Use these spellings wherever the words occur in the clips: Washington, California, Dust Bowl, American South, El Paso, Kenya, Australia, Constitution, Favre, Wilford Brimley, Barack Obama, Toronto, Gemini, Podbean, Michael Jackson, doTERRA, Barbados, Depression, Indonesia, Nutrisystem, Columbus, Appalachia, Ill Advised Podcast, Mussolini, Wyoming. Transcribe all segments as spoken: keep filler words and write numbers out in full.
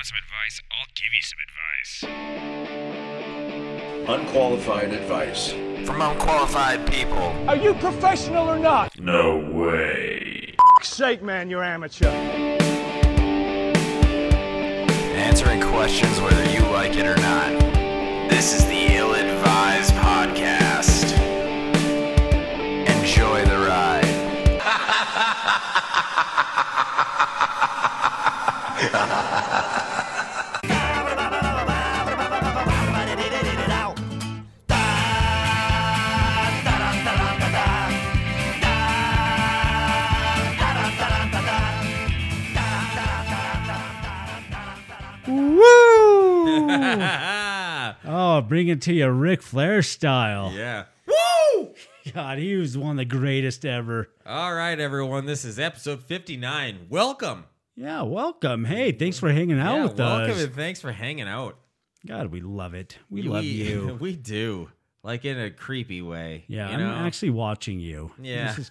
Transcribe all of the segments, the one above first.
want some advice? I'll give you some advice. Unqualified advice. From unqualified people. Are you professional or not? No way. For fuck's sake, man, you're amateur. Answering questions whether you like it or not. This is the Ill Advised Podcast. Enjoy the ride. Oh, bring it to you Ric Flair style. Yeah. Woo! God, he was one of the greatest ever. All right, everyone. This is episode fifty-nine. Welcome. Yeah, welcome. Hey, thanks for hanging out yeah, with welcome us. Welcome and thanks for hanging out. God, we love it. We, we love you. We do. Like in a creepy way. Yeah, you know? I'm actually watching you. Yeah. This is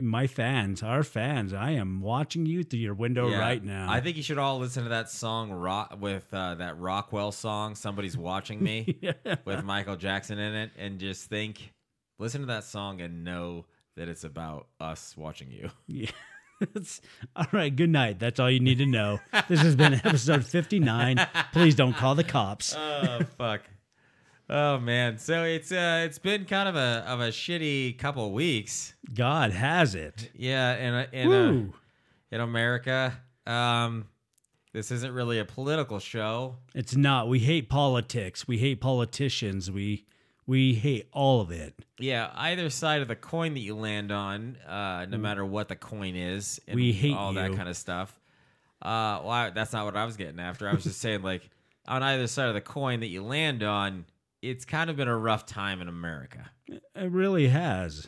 my fans, our fans. I am watching you through your window yeah. right now. I think you should all listen to that song rock, with uh, that Rockwell song, Somebody's Watching Me, yeah. with Michael Jackson in it, and just think, listen to that song and know that it's about us watching you. Yeah. All right, good night. That's all you need to know. This has been episode fifty-nine. Please don't call the cops. Oh, fuck. Oh man, so it's uh, it's been kind of a of a shitty couple of weeks. God has it. Yeah, in in in America, um, this isn't really a political show. It's not. We hate politics. We hate politicians. We we hate all of it. Yeah, either side of the coin that you land on, uh, no matter what the coin is, and we hate all you. That kind of stuff. Uh, well, I, that's not what I was getting after. I was just saying, like, on either side of the coin that you land on. It's kind of been a rough time in America. It really has.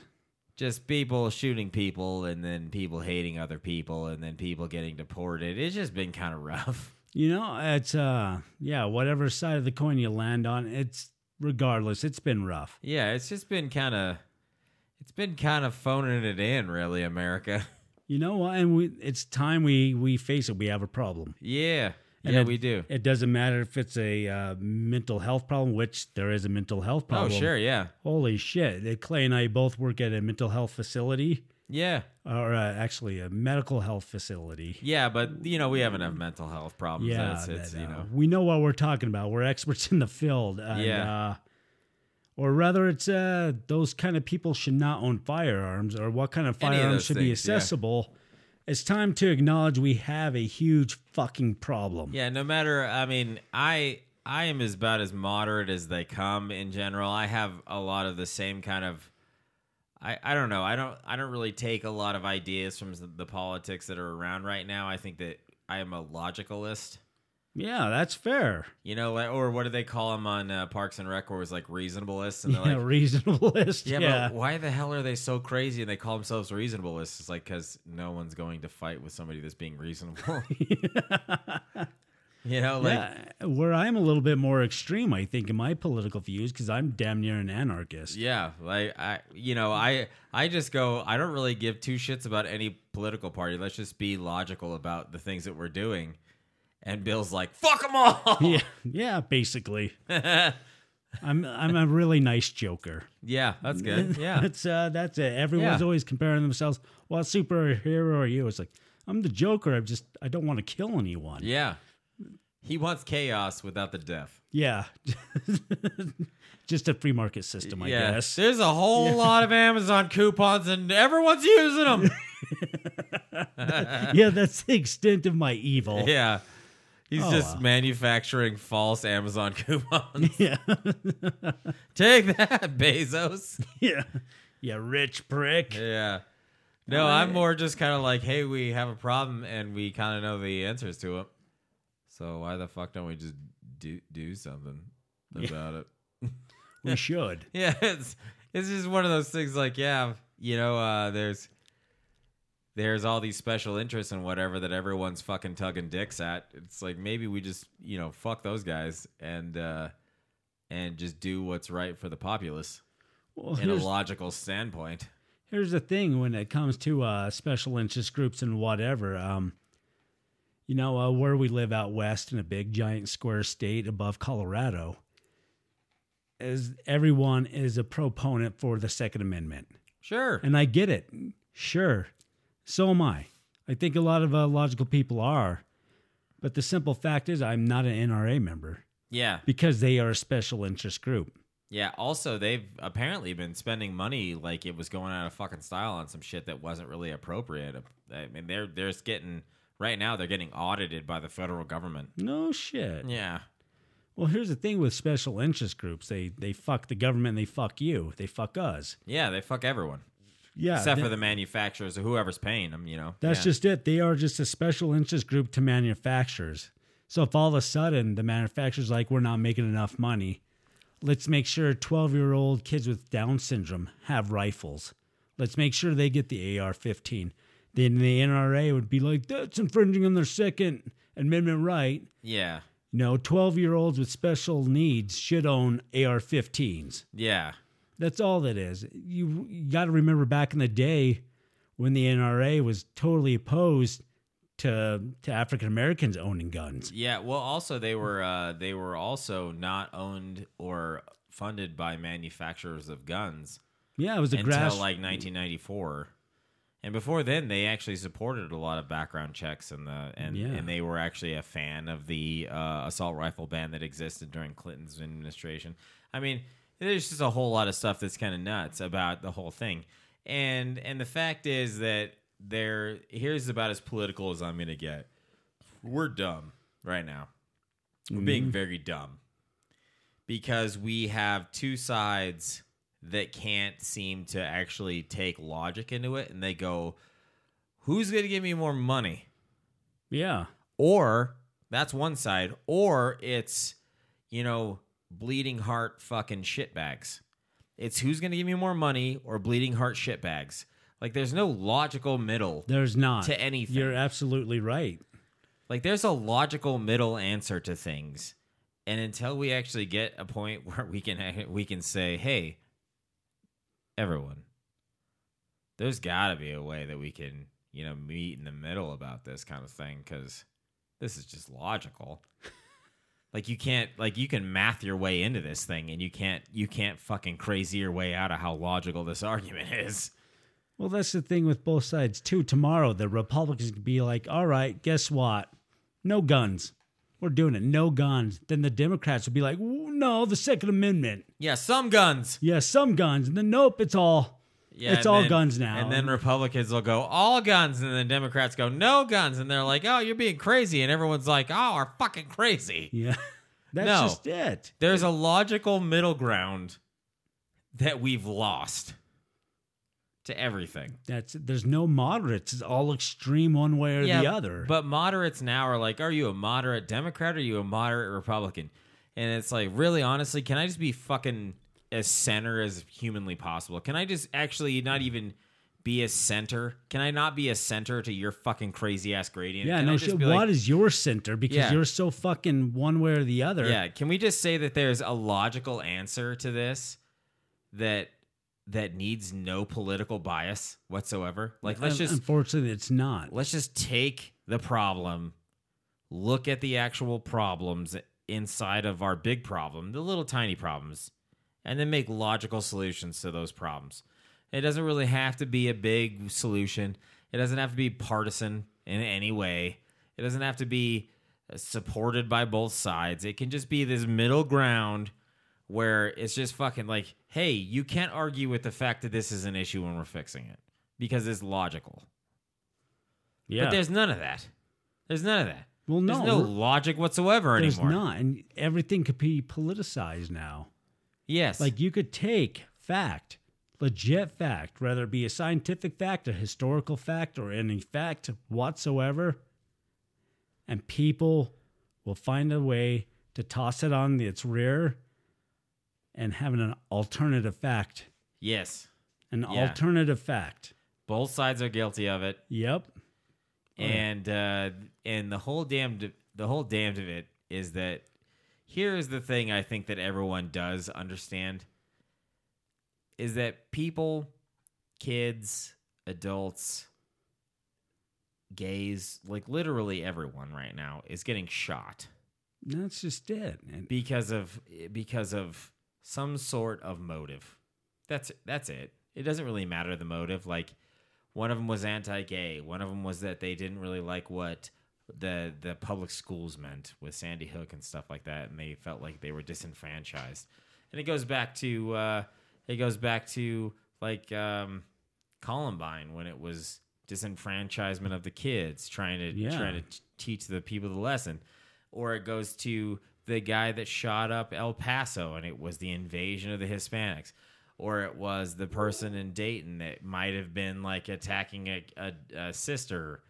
Just people shooting people and then people hating other people and then people getting deported. It's just been kind of rough. You know, it's, uh, yeah, whatever side of the coin you land on, it's regardless, it's been rough. Yeah, it's just been kind of, it's been kind of phoning it in, really, America. You know what? And we, it's time we, we face it. We have a problem. Yeah. And yeah, it, we do. It doesn't matter if it's a uh, mental health problem, which there is a mental health problem. Oh, sure, yeah. Holy shit. Clay and I both work at a mental health facility. Yeah. Or uh, actually a medical health facility. Yeah, but, you know, we haven't had mental health problems. Yeah. It's, it's, that, uh, you know. We know what we're talking about. We're experts in the field. And, yeah. Uh, or rather, it's uh, those kind of people should not own firearms or what kind of firearms of should things, be accessible. Yeah. It's time to acknowledge we have a huge fucking problem. Yeah, no matter, I mean, I I am as about as moderate as they come in general. I have a lot of the same kind of, I, I don't know, I don't I don't really take a lot of ideas from the politics that are around right now. I think that I am a logicalist. Yeah, that's fair. You know, like, or what do they call them on uh, Parks and Rec, where it was like reasonablists? And they're yeah, like, reasonablists. Yeah, yeah, but why the hell are they so crazy and they call themselves reasonablists? It's like, because no one's going to fight with somebody that's being reasonable. You know, like. Yeah, where I'm a little bit more extreme, I think, in my political views, because I'm damn near an anarchist. Yeah, like, I, you know, I, I just go, I don't really give two shits about any political party. Let's just be logical about the things that we're doing. And Bill's like, fuck them all. Yeah, yeah, basically. I'm I'm a really nice joker. Yeah, that's good. Yeah, that's uh, that's it. Everyone's yeah. always comparing themselves. What superhero are you? It's like, I'm the Joker. I just I don't want to kill anyone. Yeah, he wants chaos without the death. Yeah, just a free market system, I yeah. guess. There's a whole yeah. lot of Amazon coupons, and everyone's using them. Yeah, that's the extent of my evil. Yeah. He's oh, just wow. manufacturing false Amazon coupons. Yeah. Take that, Bezos. Yeah. You rich prick. Yeah. No, right. I'm more just kind of like, hey, we have a problem and we kind of know the answers to it. So why the fuck don't we just do do something about yeah. it? We should. Yeah. It's, it's just one of those things like, yeah, you know, uh, there's... There's all these special interests and whatever that everyone's fucking tugging dicks at. It's like, maybe we just, you know, fuck those guys and uh, and just do what's right for the populace well, in a logical standpoint. Here's the thing when it comes to uh, special interest groups and whatever. Um, You know, uh, where we live out west in a big, giant, square state above Colorado, is everyone is a proponent for the Second Amendment. Sure. And I get it. Sure. So am I. I think a lot of uh, logical people are. But the simple fact is I'm not an N R A member. Yeah. Because they are a special interest group. Yeah. Also, they've apparently been spending money like it was going out of fucking style on some shit that wasn't really appropriate. I mean, they're, they're just getting... Right now, they're getting audited by the federal government. No shit. Yeah. Well, here's the thing with special interest groups. They they fuck the government, they fuck you, they fuck us. Yeah, they fuck everyone. Yeah. Except they, for the manufacturers or whoever's paying them, you know. That's yeah. just it. They are just a special interest group to manufacturers. So if all of a sudden the manufacturer's like, we're not making enough money, let's make sure twelve-year-old kids with Down syndrome have rifles. Let's make sure they get the A R fifteen. Then the N R A would be like, that's infringing on their Second Amendment right. Yeah. No, twelve-year-olds with special needs should own A R fifteens. Yeah. That's all that is. You, you got to remember back in the day when the N R A was totally opposed to to African-Americans owning guns. Yeah, well, also they were uh, they were also not owned or funded by manufacturers of guns. Yeah, it was a grass... Until like nineteen ninety-four. And before then, they actually supported a lot of background checks, and the and, yeah. and they were actually a fan of the uh, assault rifle ban that existed during Clinton's administration. I mean, there's just a whole lot of stuff that's kind of nuts about the whole thing. And and the fact is that they're here's about as political as I'm going to get. We're dumb right now. We're mm-hmm. being very dumb because we have two sides that can't seem to actually take logic into it, and they go, who's going to give me more money? Yeah. Or, that's one side, or it's, you know, bleeding heart fucking shitbags. It's who's going to give me more money or bleeding heart shitbags. Like, there's no logical middle. There's not. To anything. You're absolutely right. Like, there's a logical middle answer to things, and until we actually get a point where we can we can say, hey, everyone, there's got to be a way that we can, you know, meet in the middle about this kind of thing, because this is just logical. Like you can't, like you can math your way into this thing, and you can't, you can't fucking crazy your way out of how logical this argument is. Well, that's the thing with both sides too. Tomorrow, the Republicans could be like, "All right, guess what? No guns. We're doing it. No guns." Then the Democrats would be like, no, the Second Amendment. Yeah, some guns. Yeah, some guns. And then, nope, it's all yeah, it's all then, guns now. And then Republicans will go, all guns. And then Democrats go, no guns. And they're like, oh, you're being crazy. And everyone's like, oh, we're fucking crazy. Yeah, that's no, just it. There's a logical middle ground that we've lost to everything. That's there's no moderates. It's all extreme one way or yeah, the other. But moderates now are like, are you a moderate Democrat or are you a moderate Republican? And it's like, really, honestly, can I just be fucking as center as humanly possible? Can I just actually not even be a center? Can I not be a center to your fucking crazy ass gradient? Yeah, can no shit. What like, is your center? Because yeah. you're so fucking one way or the other. Yeah. Can we just say that there's a logical answer to this that that needs no political bias whatsoever? Like, let's just... Unfortunately, it's not. Let's just take the problem, look at the actual problems inside of our big problem, the little tiny problems, and then make logical solutions to those problems. It doesn't really have to be a big solution. It doesn't have to be partisan in any way. It doesn't have to be supported by both sides. It can just be this middle ground where it's just fucking like, hey, you can't argue with the fact that this is an issue when we're fixing it because it's logical. Yeah. But there's none of that. There's none of that. Well, no. There's no logic whatsoever anymore. There's not. And everything could be politicized now. Yes. Like you could take fact, legit fact, whether it be a scientific fact, a historical fact, or any fact whatsoever, and people will find a way to toss it on its rear and having an alternative fact. Yes. An yeah. alternative fact. Both sides are guilty of it. Yep. And uh, and the whole damned the whole damned of it is that here is the thing I think that everyone does understand is that people, kids, adults, gays, like literally everyone right now is getting shot. That's just it, man. Because of because of some sort of motive. That's that's it. It doesn't really matter the motive. Like one of them was anti-gay. One of them was that they didn't really like what the the public schools meant with Sandy Hook and stuff like that, and they felt like they were disenfranchised. And it goes back to uh, it goes back to like um, Columbine, when it was disenfranchisement of the kids, trying to yeah. trying to teach the people the lesson. Or it goes to the guy that shot up El Paso, and it was the invasion of the Hispanics. Or it was the person in Dayton that might have been like attacking a, a, a sister,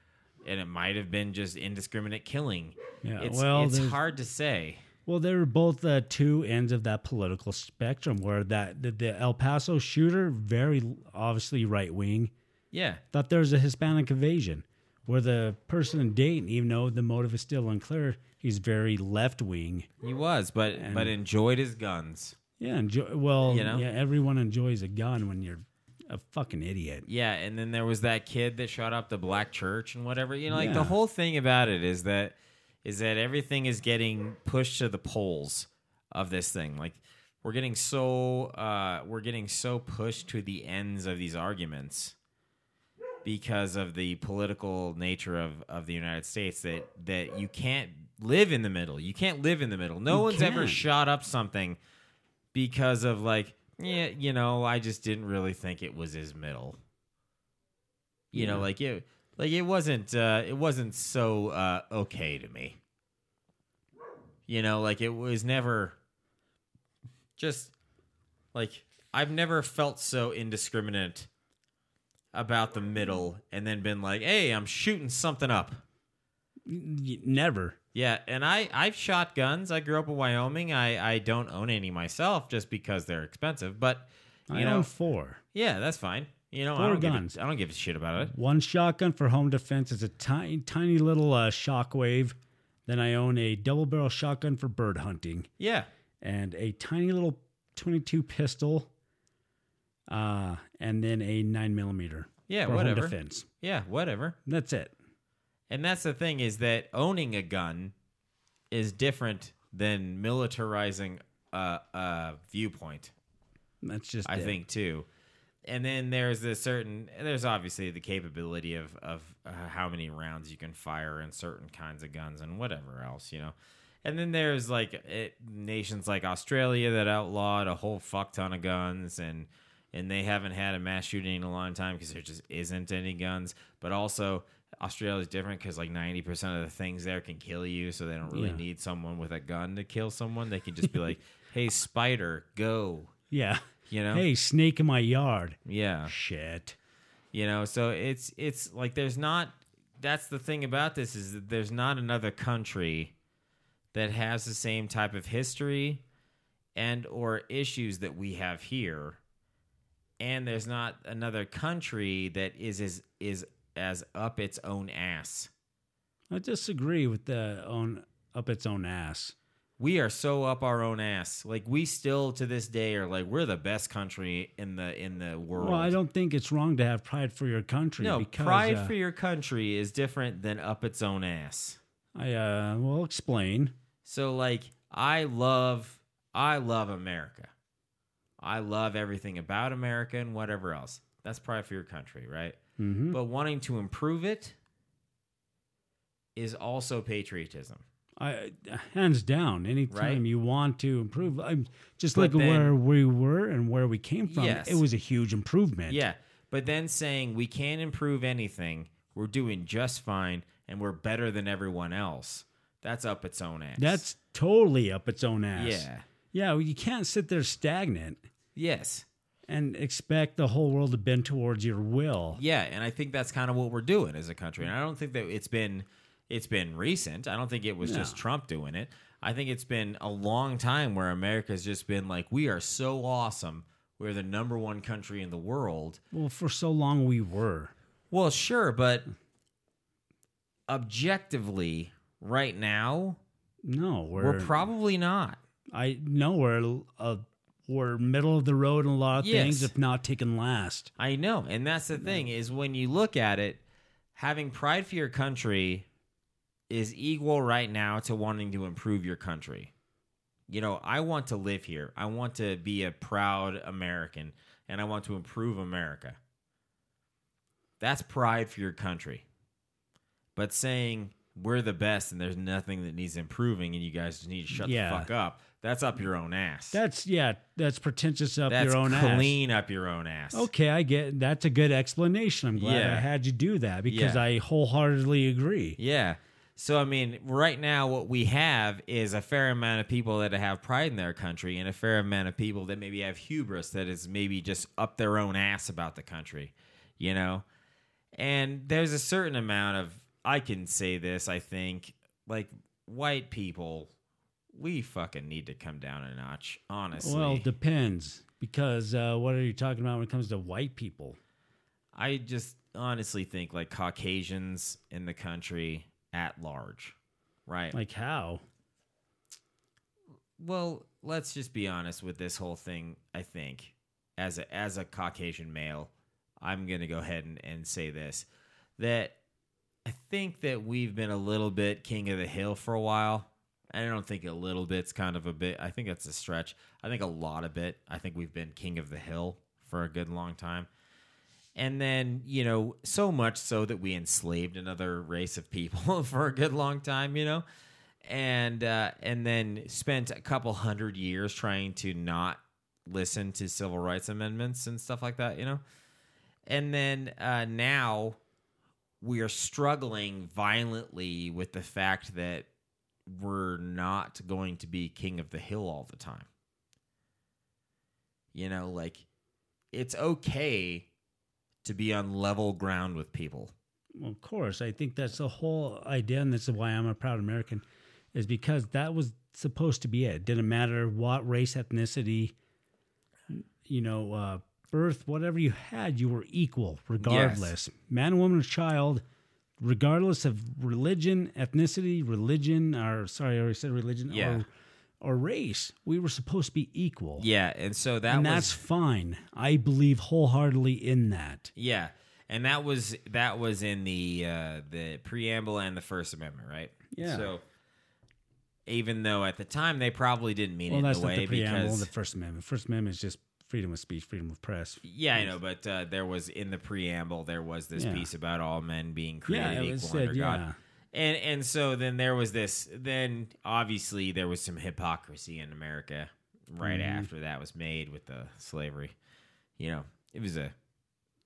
and it might have been just indiscriminate killing. Yeah, it's well, it's hard to say. Well, they were both uh, two ends of that political spectrum, where that the, the El Paso shooter, very obviously right wing. Yeah, thought there was a Hispanic invasion. Where the person in Dayton, even though the motive is still unclear, he's very left wing. He was, but and, but enjoyed his guns. Yeah, enjoy. Well, you know? Yeah, everyone enjoys a gun when you're a fucking idiot. Yeah, and then there was that kid that shot up the black church and whatever. You know, like yeah. the whole thing about it is that is that everything is getting pushed to the polls of this thing. Like we're getting so uh, we're getting so pushed to the ends of these arguments, because of the political nature of, of the United States, that, that you can't live in the middle. You can't live in the middle. No you one's can. ever shot up something because of like, yeah, you know, I just didn't really think it was his middle. You yeah. know, like it, like it wasn't, uh, it wasn't so uh, okay to me. You know, like it was never just like, I've never felt so indiscriminate about the middle and then been like, hey, I'm shooting something up. Never. Yeah, and I, I've shot guns. I grew up in Wyoming. I, I don't own any myself just because they're expensive, but... You I know, own four. Yeah, that's fine. You know, four I don't guns. Give a, I don't give a shit about it. One shotgun for home defense is a tiny, tiny little uh, shockwave. Then I own a double-barrel shotgun for bird hunting. Yeah. And a tiny little twenty-two pistol... Uh, and then a nine millimeter. Yeah, for whatever. Home defense. Yeah, whatever. That's it. And that's the thing, is that owning a gun is different than militarizing a, a viewpoint. That's just I it. think too. And then there's this certain there's obviously the capability of of uh, how many rounds you can fire in certain kinds of guns and whatever else, you know. And then there's like it, nations like Australia that outlawed a whole fuck ton of guns, and And they haven't had a mass shooting in a long time because there just isn't any guns. But also, Australia is different because like ninety percent of the things there can kill you, so they don't really yeah. need someone with a gun to kill someone. They can just be like, hey, spider, go. Yeah. You know? Hey, snake in my yard. Yeah. Shit. You know, so it's it's like there's not... That's the thing about this, is that there's not another country that has the same type of history and or issues that we have here. And there's not another country that is is is as up its own ass. I disagree with the own up its own ass. We are so up our own ass. Like we still to this day are like we're the best country in the in the world. Well, I don't think it's wrong to have pride for your country. No, because, pride uh, for your country is different than up its own ass. I uh, will explain. So like I love I love America. I love everything about America and whatever else. That's pride for your country, right? Mm-hmm. But wanting to improve it is also patriotism. I hands down. Anytime right? you want to improve, I'm just but like then, where we were and where we came from, yes. it was a huge improvement. Yeah, but then saying we can't improve anything, we're doing just fine, and we're better than everyone else. That's up its own ass. That's totally up its own ass. Yeah. Yeah, well, you can't sit there stagnant. Yes. And expect the whole world to bend towards your will. Yeah, and I think that's kind of what we're doing as a country. And I don't think that it's been it's been recent. I don't think it was no. just Trump doing it. I think it's been a long time where America's just been like, we are so awesome. We're the number one country in the world. Well, for so long we were. Well, sure, but objectively, right now, no, we're, we're probably not. I know we're uh, we're middle of the road in a lot of yes. things, if not taken last. I know, and that's the thing, is when you look at it, having pride for your country is equal right now to wanting to improve your country. You know, I want to live here. I want to be a proud American, and I want to improve America. That's pride for your country. But saying we're the best and there's nothing that needs improving and you guys just need to shut yeah. the fuck up, that's up your own ass. That's, yeah, that's pretentious up that's your own ass. That's clean up your own ass. Okay, I get it. That's a good explanation. I'm glad yeah. I had you do that because yeah. I wholeheartedly agree. Yeah. So, I mean, right now what we have is a fair amount of people that have pride in their country and a fair amount of people that maybe have hubris that is maybe just up their own ass about the country, you know? And there's a certain amount of, I can say this, I think, like, white people, we fucking need to come down a notch, honestly. Well, it depends, because uh, what are you talking about when it comes to white people? I just honestly think, like, Caucasians in the country at large, right? Like how? Well, let's just be honest with this whole thing. I think as a as a Caucasian male, I'm going to go ahead and, and say this, that I think that we've been a little bit king of the hill for a while. I don't think a little bit's kind of a bit. I think that's a stretch. I think a lot of it. I think we've been king of the hill for a good long time. And then, you know, so much so that we enslaved another race of people for a good long time, you know, and uh, and then spent a couple hundred years trying to not listen to civil rights amendments and stuff like that, you know. And then uh, now we are struggling violently with the fact that we're not going to be king of the hill all the time. You know, like, it's okay to be on level ground with people. Well, of course. I think that's the whole idea, and that's why I'm a proud American, is because that was supposed to be it. It didn't matter what race, ethnicity, you know, uh, birth, whatever you had, you were equal regardless. Yes. Man, woman, or child, regardless of religion, ethnicity, religion, or sorry, I already said religion, yeah. or or race, we were supposed to be equal. Yeah, and so that and was... And that's fine. I believe wholeheartedly in that. Yeah, and that was that was in the uh, the preamble and the First Amendment, right? Yeah. So even though at the time they probably didn't mean well, it in the way because... Well, that's not the preamble because... and the First Amendment. First Amendment is just freedom of speech, freedom of press. Yeah, I know, but uh, there was, in the preamble, there was this yeah. piece about all men being created yeah, equal was said, under God. Yeah. And and so then there was this, then obviously there was some hypocrisy in America right mm-hmm. after that was made with the slavery. You know, it was a,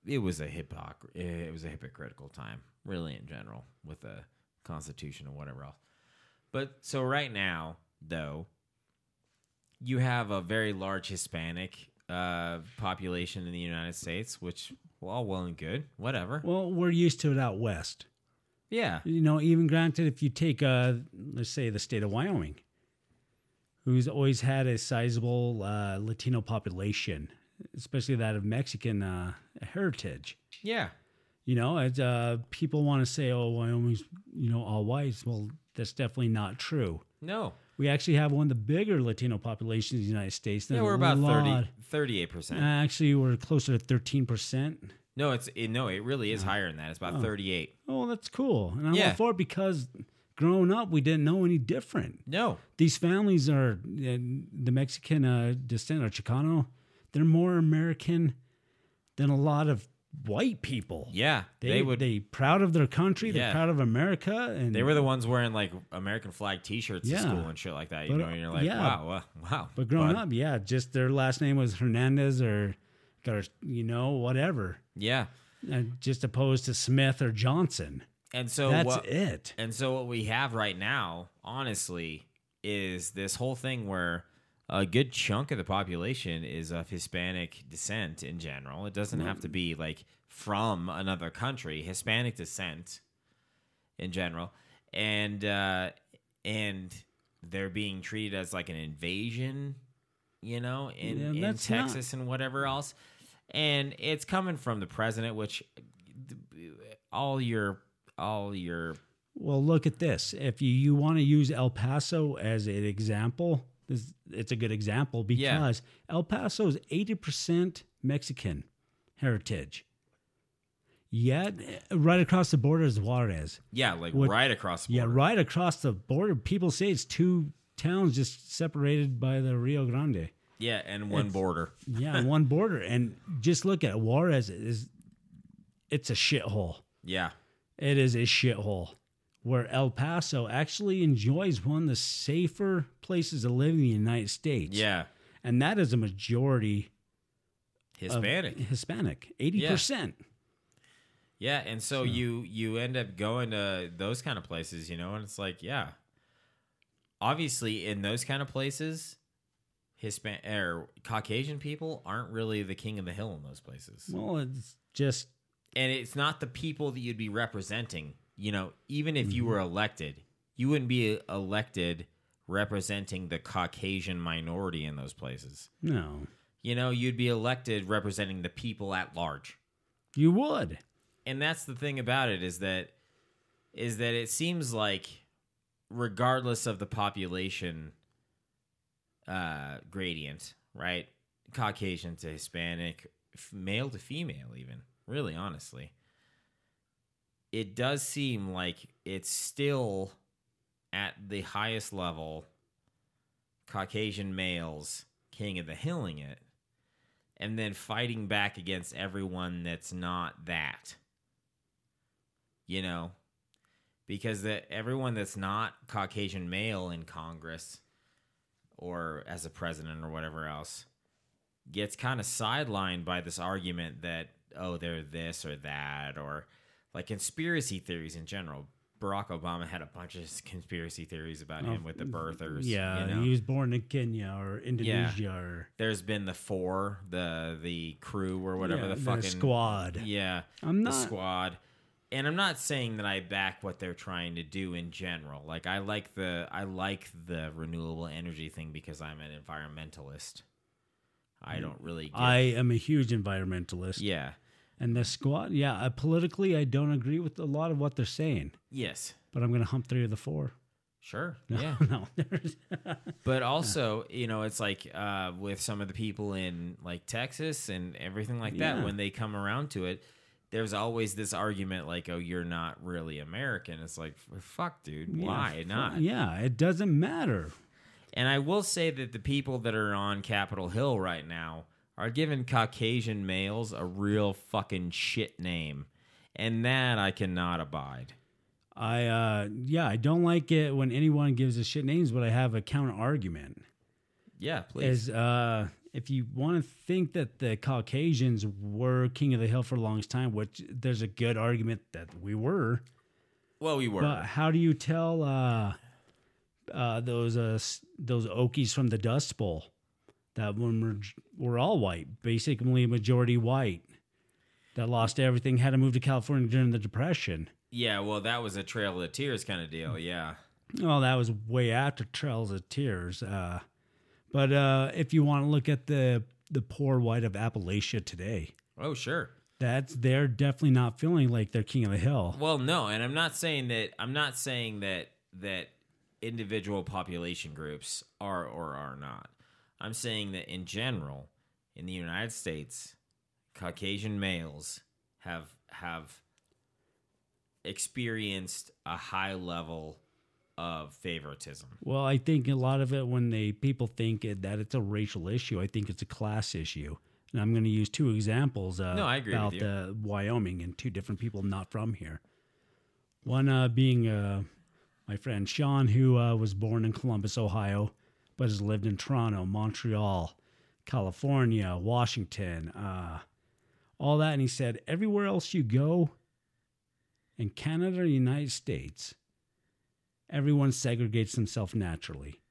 it was a hypocr- it was a hypocritical time, really, in general, with the Constitution and whatever else. But so right now, though, you have a very large Hispanic uh, population in the United States, which, well, all well and good, whatever. Well, we're used to it out west. Yeah. You know, even granted, if you take, uh, let's say, the state of Wyoming, who's always had a sizable uh, Latino population, especially that of Mexican uh, heritage. Yeah. You know, as, uh, people want to say, oh, Wyoming's, you know, all whites. Well, that's definitely not true. No. We actually have one of the bigger Latino populations in the United States. Yeah, we're about thirty, thirty-eight percent. Actually, we're closer to thirteen percent. No, it's it, no, it really is higher than that. It's about oh. thirty-eight. Oh, that's cool. And I'm yeah. all for it because growing up, we didn't know any different. No. These families are, the Mexican uh, descent or Chicano, they're more American than a lot of white people. Yeah. They, they would. They're proud of their country. Yeah. They're proud of America. And they were the ones wearing like American flag t-shirts yeah. to school and shit like that. You but, know, and you're like, yeah. wow, wow, wow. But growing but, up, yeah, just their last name was Hernandez or... or, you know, whatever. Yeah. Uh, just opposed to Smith or Johnson. And so that's what, it. And so what we have right now, honestly, is this whole thing where a good chunk of the population is of Hispanic descent in general. It doesn't have to be like from another country, Hispanic descent in general. And, uh, and they're being treated as like an invasion, you know, in, yeah, in Texas not. And whatever else. And it's coming from the president, which all your, all your. Well, look at this. If you, you want to use El Paso as an example, this, it's a good example because yeah. El Paso is eighty percent Mexican heritage. yet right across the border is Juarez. Yeah, like what, right across the border. Yeah, right across the border. People say it's two towns just separated by the Rio Grande. Yeah, and one it's, border. Yeah, one border. And just look at it. Juarez is it's a shithole. Yeah. It is a shithole. Where El Paso actually enjoys one of the safer places to live in the United States. Yeah. And that is a majority Hispanic. Hispanic. eighty percent. Yeah, yeah. And so, so you you end up going to those kind of places, you know, and it's like, yeah. Obviously, in those kind of places, Hispanic or Caucasian people aren't really the king of the hill in those places. Well, it's just... And it's not the people that you'd be representing. You know, even if you were elected, you wouldn't be elected representing the Caucasian minority in those places. No. You know, you'd be elected representing the people at large. You would. And that's the thing about it is that is that it seems like regardless of the population uh, gradient, right? Caucasian to Hispanic, male to female even, really honestly. It does seem like it's still at the highest level, Caucasian males, king of the hilling it, and then fighting back against everyone that's not that. You know? Because that everyone that's not Caucasian male in Congress or as a president or whatever else gets kind of sidelined by this argument that, oh, they're this or that, or... Like conspiracy theories in general. Barack Obama had a bunch of conspiracy theories about him oh, with the birthers. Yeah, you know? He was born in Kenya or Indonesia. Yeah. Or... There's been the four, the the crew or whatever, yeah, the fucking... squad. Yeah, I'm not... the squad. And I'm not saying that I back what they're trying to do in general. Like I like the I like the renewable energy thing because I'm an environmentalist. I don't really get... I am a huge environmentalist. Yeah. And the squad, yeah, I, politically, I don't agree with a lot of what they're saying. Yes. But I'm going to hump three of the four. Sure. No, yeah. No. But also, you know, it's like uh, with some of the people in like Texas and everything like that, yeah. When they come around to it, there's always this argument like, oh, you're not really American. It's like, fuck, dude, yeah, why f- not? Yeah, it doesn't matter. And I will say that the people that are on Capitol Hill right now are giving Caucasian males a real fucking shit name, and that I cannot abide. I uh, yeah, I don't like it when anyone gives us shit names, but I have a counter argument. Yeah, please. Is uh, if you want to think that the Caucasians were king of the hill for the longest time, which there's a good argument that we were. Well, we were. But how do you tell uh, uh, those uh, those Okies from the Dust Bowl? That when we're, we're all white, basically majority white, that lost everything, had to move to California during the Depression. Yeah, well, that was a Trail of Tears kind of deal, yeah. Well, that was way after Trails of Tears. Uh, but uh, if you want to look at the, the poor white of Appalachia today. Oh, sure. That's they're definitely not feeling like they're king of the hill. Well, no, and I'm not saying that I'm not saying that that individual population groups are or are not. I'm saying that in general, in the United States, Caucasian males have have experienced a high level of favoritism. Well, I think a lot of it when they people think it, that it's a racial issue, I think it's a class issue. And I'm going to use two examples uh, no, I agree about with you. Uh, Wyoming and two different people not from here. One uh, being uh, my friend Sean, who uh, was born in Columbus, Ohio, but has lived in Toronto, Montreal, California, Washington, uh, all that. And he said, everywhere else you go, in Canada or the United States, everyone segregates themselves naturally.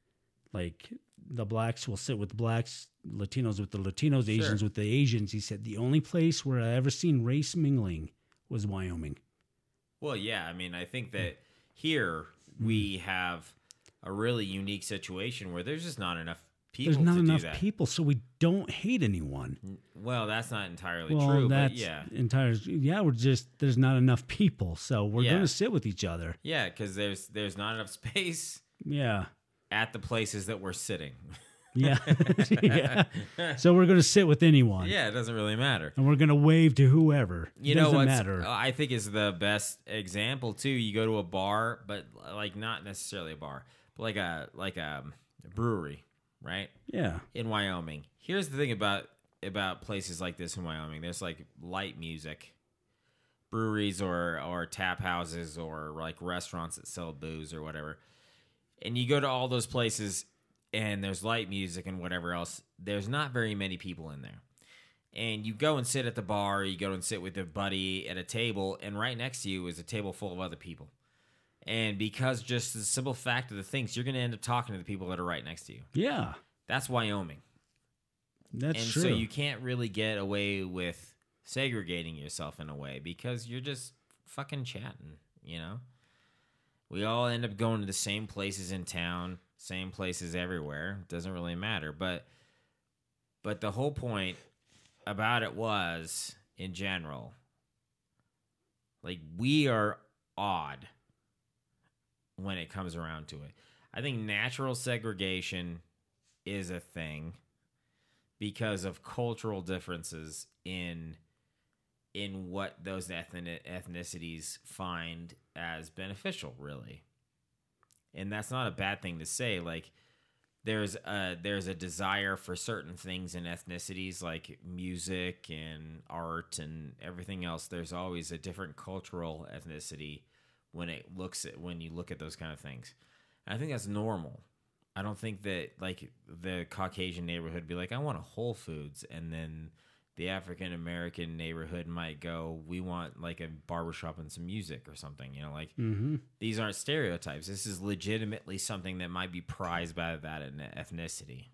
Like, the blacks will sit with the blacks, Latinos with the Latinos, Asians sure. with the Asians. He said, the only place where I ever seen race mingling was Wyoming. Well, yeah, I mean, I think that here we have... a really unique situation where there's just not enough people to do that. There's not enough people, so we don't hate anyone. Well, that's not entirely well, true, that's but yeah. Entire, yeah, we're just, there's not enough people, so we're yeah. going to sit with each other. Yeah, because there's, there's not enough space yeah. at the places that we're sitting. Yeah. Yeah. So we're going to sit with anyone. Yeah, it doesn't really matter. And we're going to wave to whoever. You it know what I think is the best example too. You go to a bar, but like not necessarily a bar, but like a like a brewery, right? Yeah. In Wyoming. Here's the thing about about places like this in Wyoming. There's like light music. Breweries or or tap houses or like restaurants that sell booze or whatever. And you go to all those places and there's light music and whatever else. There's not very many people in there. And you go and sit at the bar, you go and sit with a buddy at a table, and right next to you is a table full of other people. And because just the simple fact of the things, you're going to end up talking to the people that are right next to you. Yeah. That's Wyoming. That's true. And so you can't really get away with segregating yourself in a way because you're just fucking chatting, you know? We all end up going to the same places in town, same places everywhere. Doesn't really matter. But but the whole point about it was, in general, like, we are odd when it comes around to it. I think natural segregation is a thing because of cultural differences in in what those ethnic ethnicities find as beneficial, really. And that's not a bad thing to say. Like, there's a, there's a desire for certain things in ethnicities, like music and art and everything else. There's always a different cultural ethnicity when it looks at, when you look at those kind of things. And I think that's normal. I don't think that, like, the Caucasian neighborhood be like, I want a Whole Foods, and then the African American neighborhood might go, we want like a barbershop and some music or something, you know, like mm-hmm. These aren't stereotypes. This is legitimately something that might be prized by that ethnicity,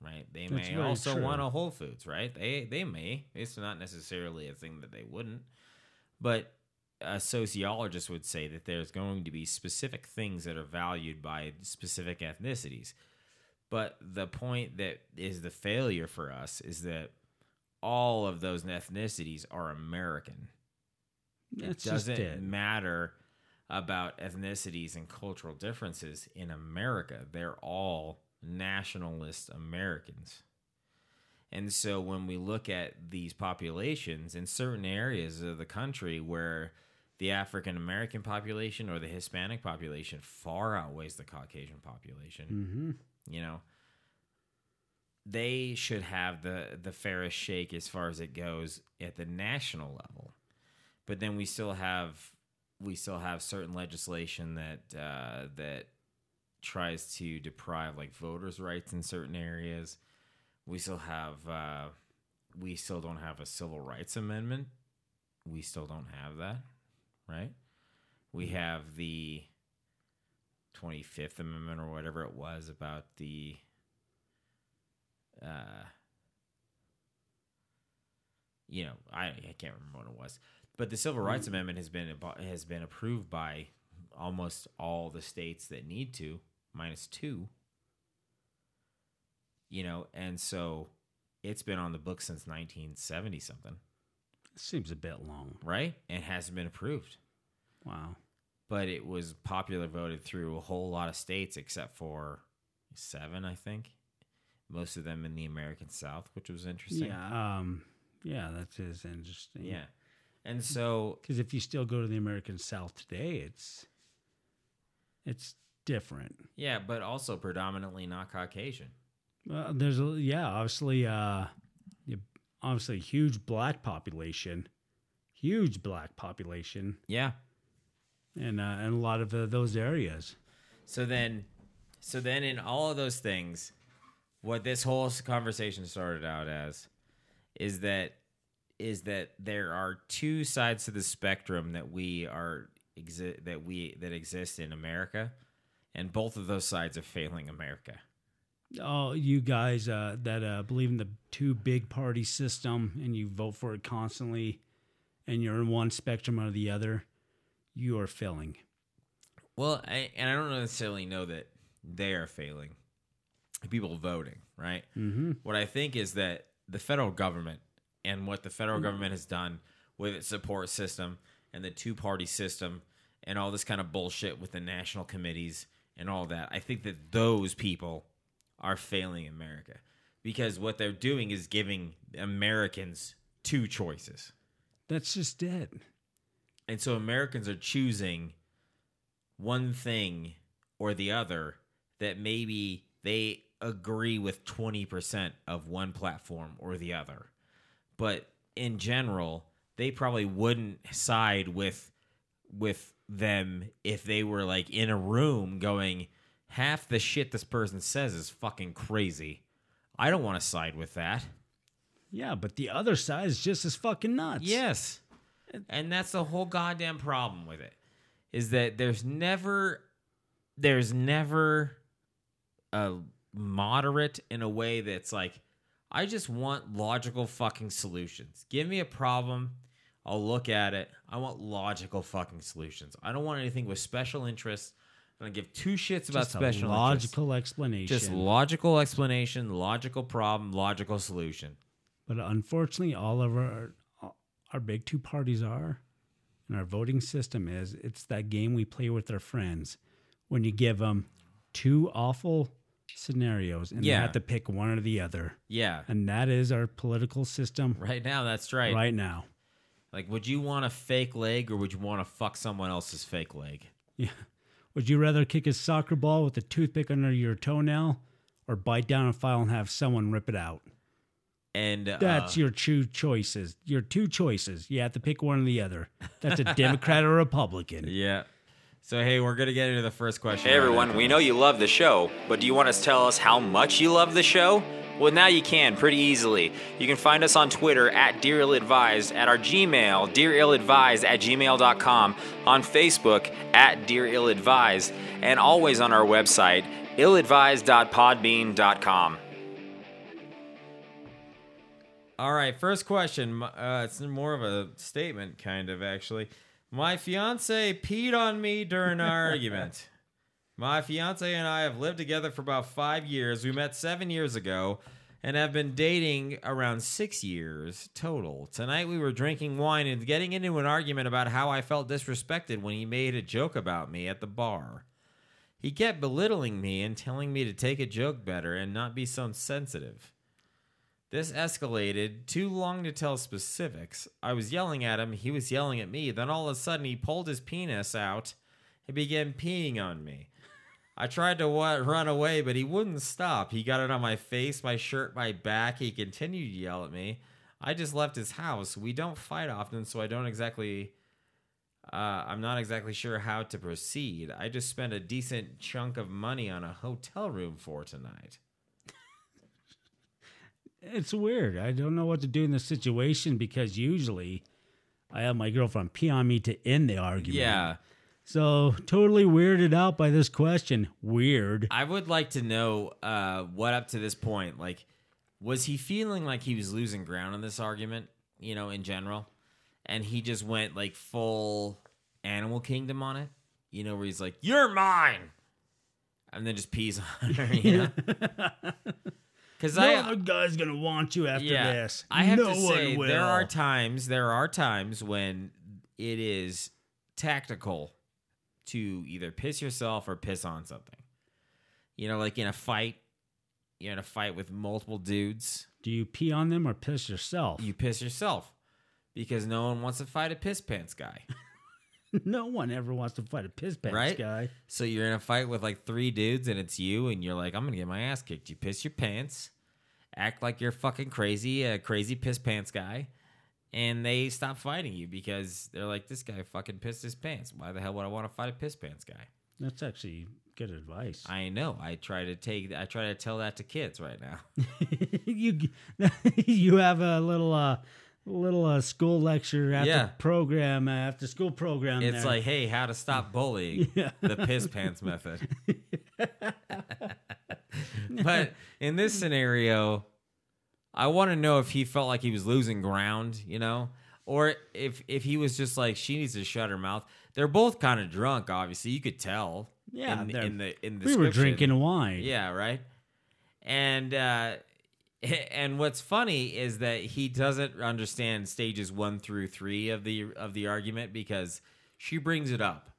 right? They That's may also true. want a Whole Foods, right? They, they may, it's not necessarily a thing that they wouldn't, but a sociologist would say that there's going to be specific things that are valued by specific ethnicities. But the point that is the failure for us is that all of those ethnicities are American. That's it doesn't it. matter about ethnicities and cultural differences in America. They're all nationalist Americans. And so when we look at these populations in certain areas of the country where the African American population or the Hispanic population far outweighs the Caucasian population, mm-hmm. you know, they should have the, the fairest shake as far as it goes at the national level. But then we still have we still have certain legislation that uh, that tries to deprive like voters' rights in certain areas. We still have uh, we still don't have a civil rights amendment. We still don't have that, right? We have the twenty-fifth Amendment or whatever it was about the Uh, you know, I, I can't remember what it was, but the Civil Rights Amendment has been has been approved by almost all the states that need to, minus two. You know, and so it's been on the books since nineteen seventy something. Seems a bit long, right? And hasn't been approved. Wow! But it was popular voted through a whole lot of states except for seven, I think. Most of them in the American South, which was interesting. Yeah, um, yeah, that is interesting. Yeah, and so because if you still go to the American South today, it's it's different. Yeah, but also predominantly not Caucasian. Well, there's a, yeah, obviously, uh, obviously, a huge black population, huge black population. Yeah, and uh, and a lot of uh, those areas. So then, so then, in all of those things. What this whole conversation started out as is that is that there are two sides to the spectrum that we are exi- that we that exist in America, and both of those sides are failing America. Oh, you guys uh, that uh, believe in the two big party system and you vote for it constantly, and you're in one spectrum or the other, you are failing. Well, I, and I don't necessarily know that they are failing. People voting, right? Mm-hmm. What I think is that the federal government and what the federal mm-hmm. government has done with its support system and the two-party system and all this kind of bullshit with the national committees and all that, I think that those people are failing America, because what they're doing is giving Americans two choices. That's just it. And so Americans are choosing one thing or the other that maybe they agree with twenty percent of one platform or the other. But in general, they probably wouldn't side with with them if they were like in a room going, half the shit this person says is fucking crazy. I don't want to side with that. Yeah, but the other side is just as fucking nuts. Yes. And that's the whole goddamn problem with it, is that there's never there's never a moderate in a way that's like, I just want logical fucking solutions. Give me a problem. I'll look at it. I want logical fucking solutions. I don't want anything with special interests. I don't give two shits about just special logical interests. Explanation. Just logical explanation, logical problem, logical solution. But unfortunately, all of our our big two parties are, and our voting system is, it's that game we play with our friends when you give them two awful scenarios and yeah. they have to pick one or the other. Yeah. And that is our political system. Right now, that's right. Right now. Like, would you want a fake leg or would you want to fuck someone else's fake leg? Yeah. Would you rather kick a soccer ball with a toothpick under your toenail or bite down a file and have someone rip it out? And uh, that's your two choices. Your two choices. You have to pick one or the other. That's a Democrat or Republican. Yeah. So, hey, we're going to get into the first question. Hey, everyone. We know you love the show, but do you want to tell us how much you love the show? Well, now you can pretty easily. You can find us on Twitter at Dear Ill Advised, at our Gmail, dear ill advised at gmail dot com, on Facebook at Dear Ill Advised, and always on our website, ill advised dot podbean dot com. All right, first question. Uh, it's more of a statement, kind of, actually. My fiance peed on me during our argument. My fiance and I have lived together for about five years. We met seven years ago and have been dating around six years total. Tonight we were drinking wine and getting into an argument about how I felt disrespected when he made a joke about me at the bar. He kept belittling me and telling me to take a joke better and not be so sensitive. This escalated, too long to tell specifics. I was yelling at him, he was yelling at me, then all of a sudden he pulled his penis out and began peeing on me. I tried to wa- run away, but he wouldn't stop. He got it on my face, my shirt, my back. He continued to yell at me. I just left his house. We don't fight often, so I don't exactly... Uh, I'm not exactly sure how to proceed. I just spent a decent chunk of money on a hotel room for tonight. It's weird. I don't know what to do in this situation because usually I have my girlfriend pee on me to end the argument. Yeah. So totally weirded out by this question. Weird. I would like to know uh, what up to this point, like, was he feeling like he was losing ground in this argument, you know, in general? And he just went like full Animal Kingdom on it, you know, where he's like, you're mine. And then just pees on her, you know? Because no I, other guy's going to want you after yeah, this. I have no to say, there are times, there are times when it is tactical to either piss yourself or piss on something. You know, like in a fight, you're in a fight with multiple dudes. Do you pee on them or piss yourself? You piss yourself because no one wants to fight a piss pants guy. No one ever wants to fight a piss pants right? guy. So you're in a fight with like three dudes and it's you and you're like, I'm going to get my ass kicked. You piss your pants, act like you're fucking crazy, a crazy piss pants guy. And they stop fighting you because they're like, this guy fucking pissed his pants. Why the hell would I want to fight a piss pants guy? That's actually good advice. I know. I try to take. I try to tell that to kids right now. you you have a little uh, little uh, school lecture after yeah. program uh, after school program. It's there. Like, hey, how to stop bullying? Yeah. The piss pants method. But in this scenario, I want to know if he felt like he was losing ground, you know, or if if he was just like, she needs to shut her mouth. They're both kind of drunk, obviously. You could tell. Yeah, in, in the in the we were drinking wine. Yeah, right. And uh, and what's funny is that he doesn't understand stages one through three of the of the argument because she brings it up.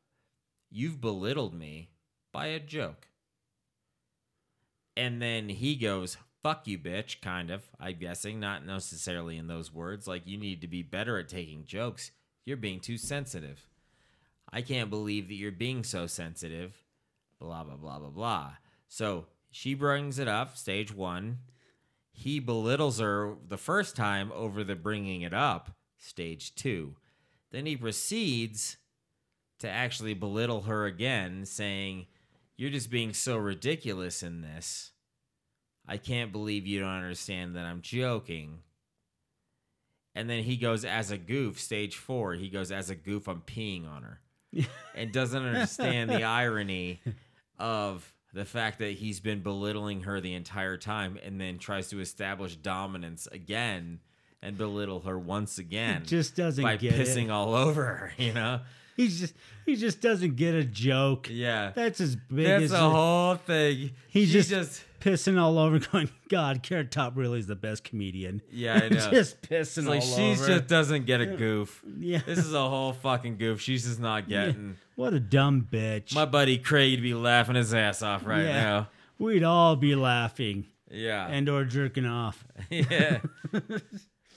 You've belittled me by a joke. And then he goes, fuck you, bitch, kind of, I'm guessing, not necessarily in those words. Like, you need to be better at taking jokes. You're being too sensitive. I can't believe that you're being so sensitive. Blah, blah, blah, blah, blah. So she brings it up, stage one. He belittles her the first time over the bringing it up, stage two. Then he proceeds to actually belittle her again, saying, you're just being so ridiculous in this. I can't believe you don't understand that I'm joking. And then he goes, as a goof, stage four, he goes, as a goof, I'm peeing on her. And doesn't understand the irony of the fact that he's been belittling her the entire time, and then tries to establish dominance again and belittle her once again. He just doesn't get it. By pissing all over her, you know? He's just he just doesn't get a joke. Yeah. That's as big That's as... That's the whole thing. He's just, just pissing all over, going, God, Carrot Top really is the best comedian. Yeah, I know. Just pissing all over. It's like, she just doesn't get a goof. Yeah. This is a whole fucking goof. She's just not getting... Yeah. What a dumb bitch. My buddy Craig'd be laughing his ass off right yeah. now. We'd all be laughing. Yeah. And or jerking off. Yeah.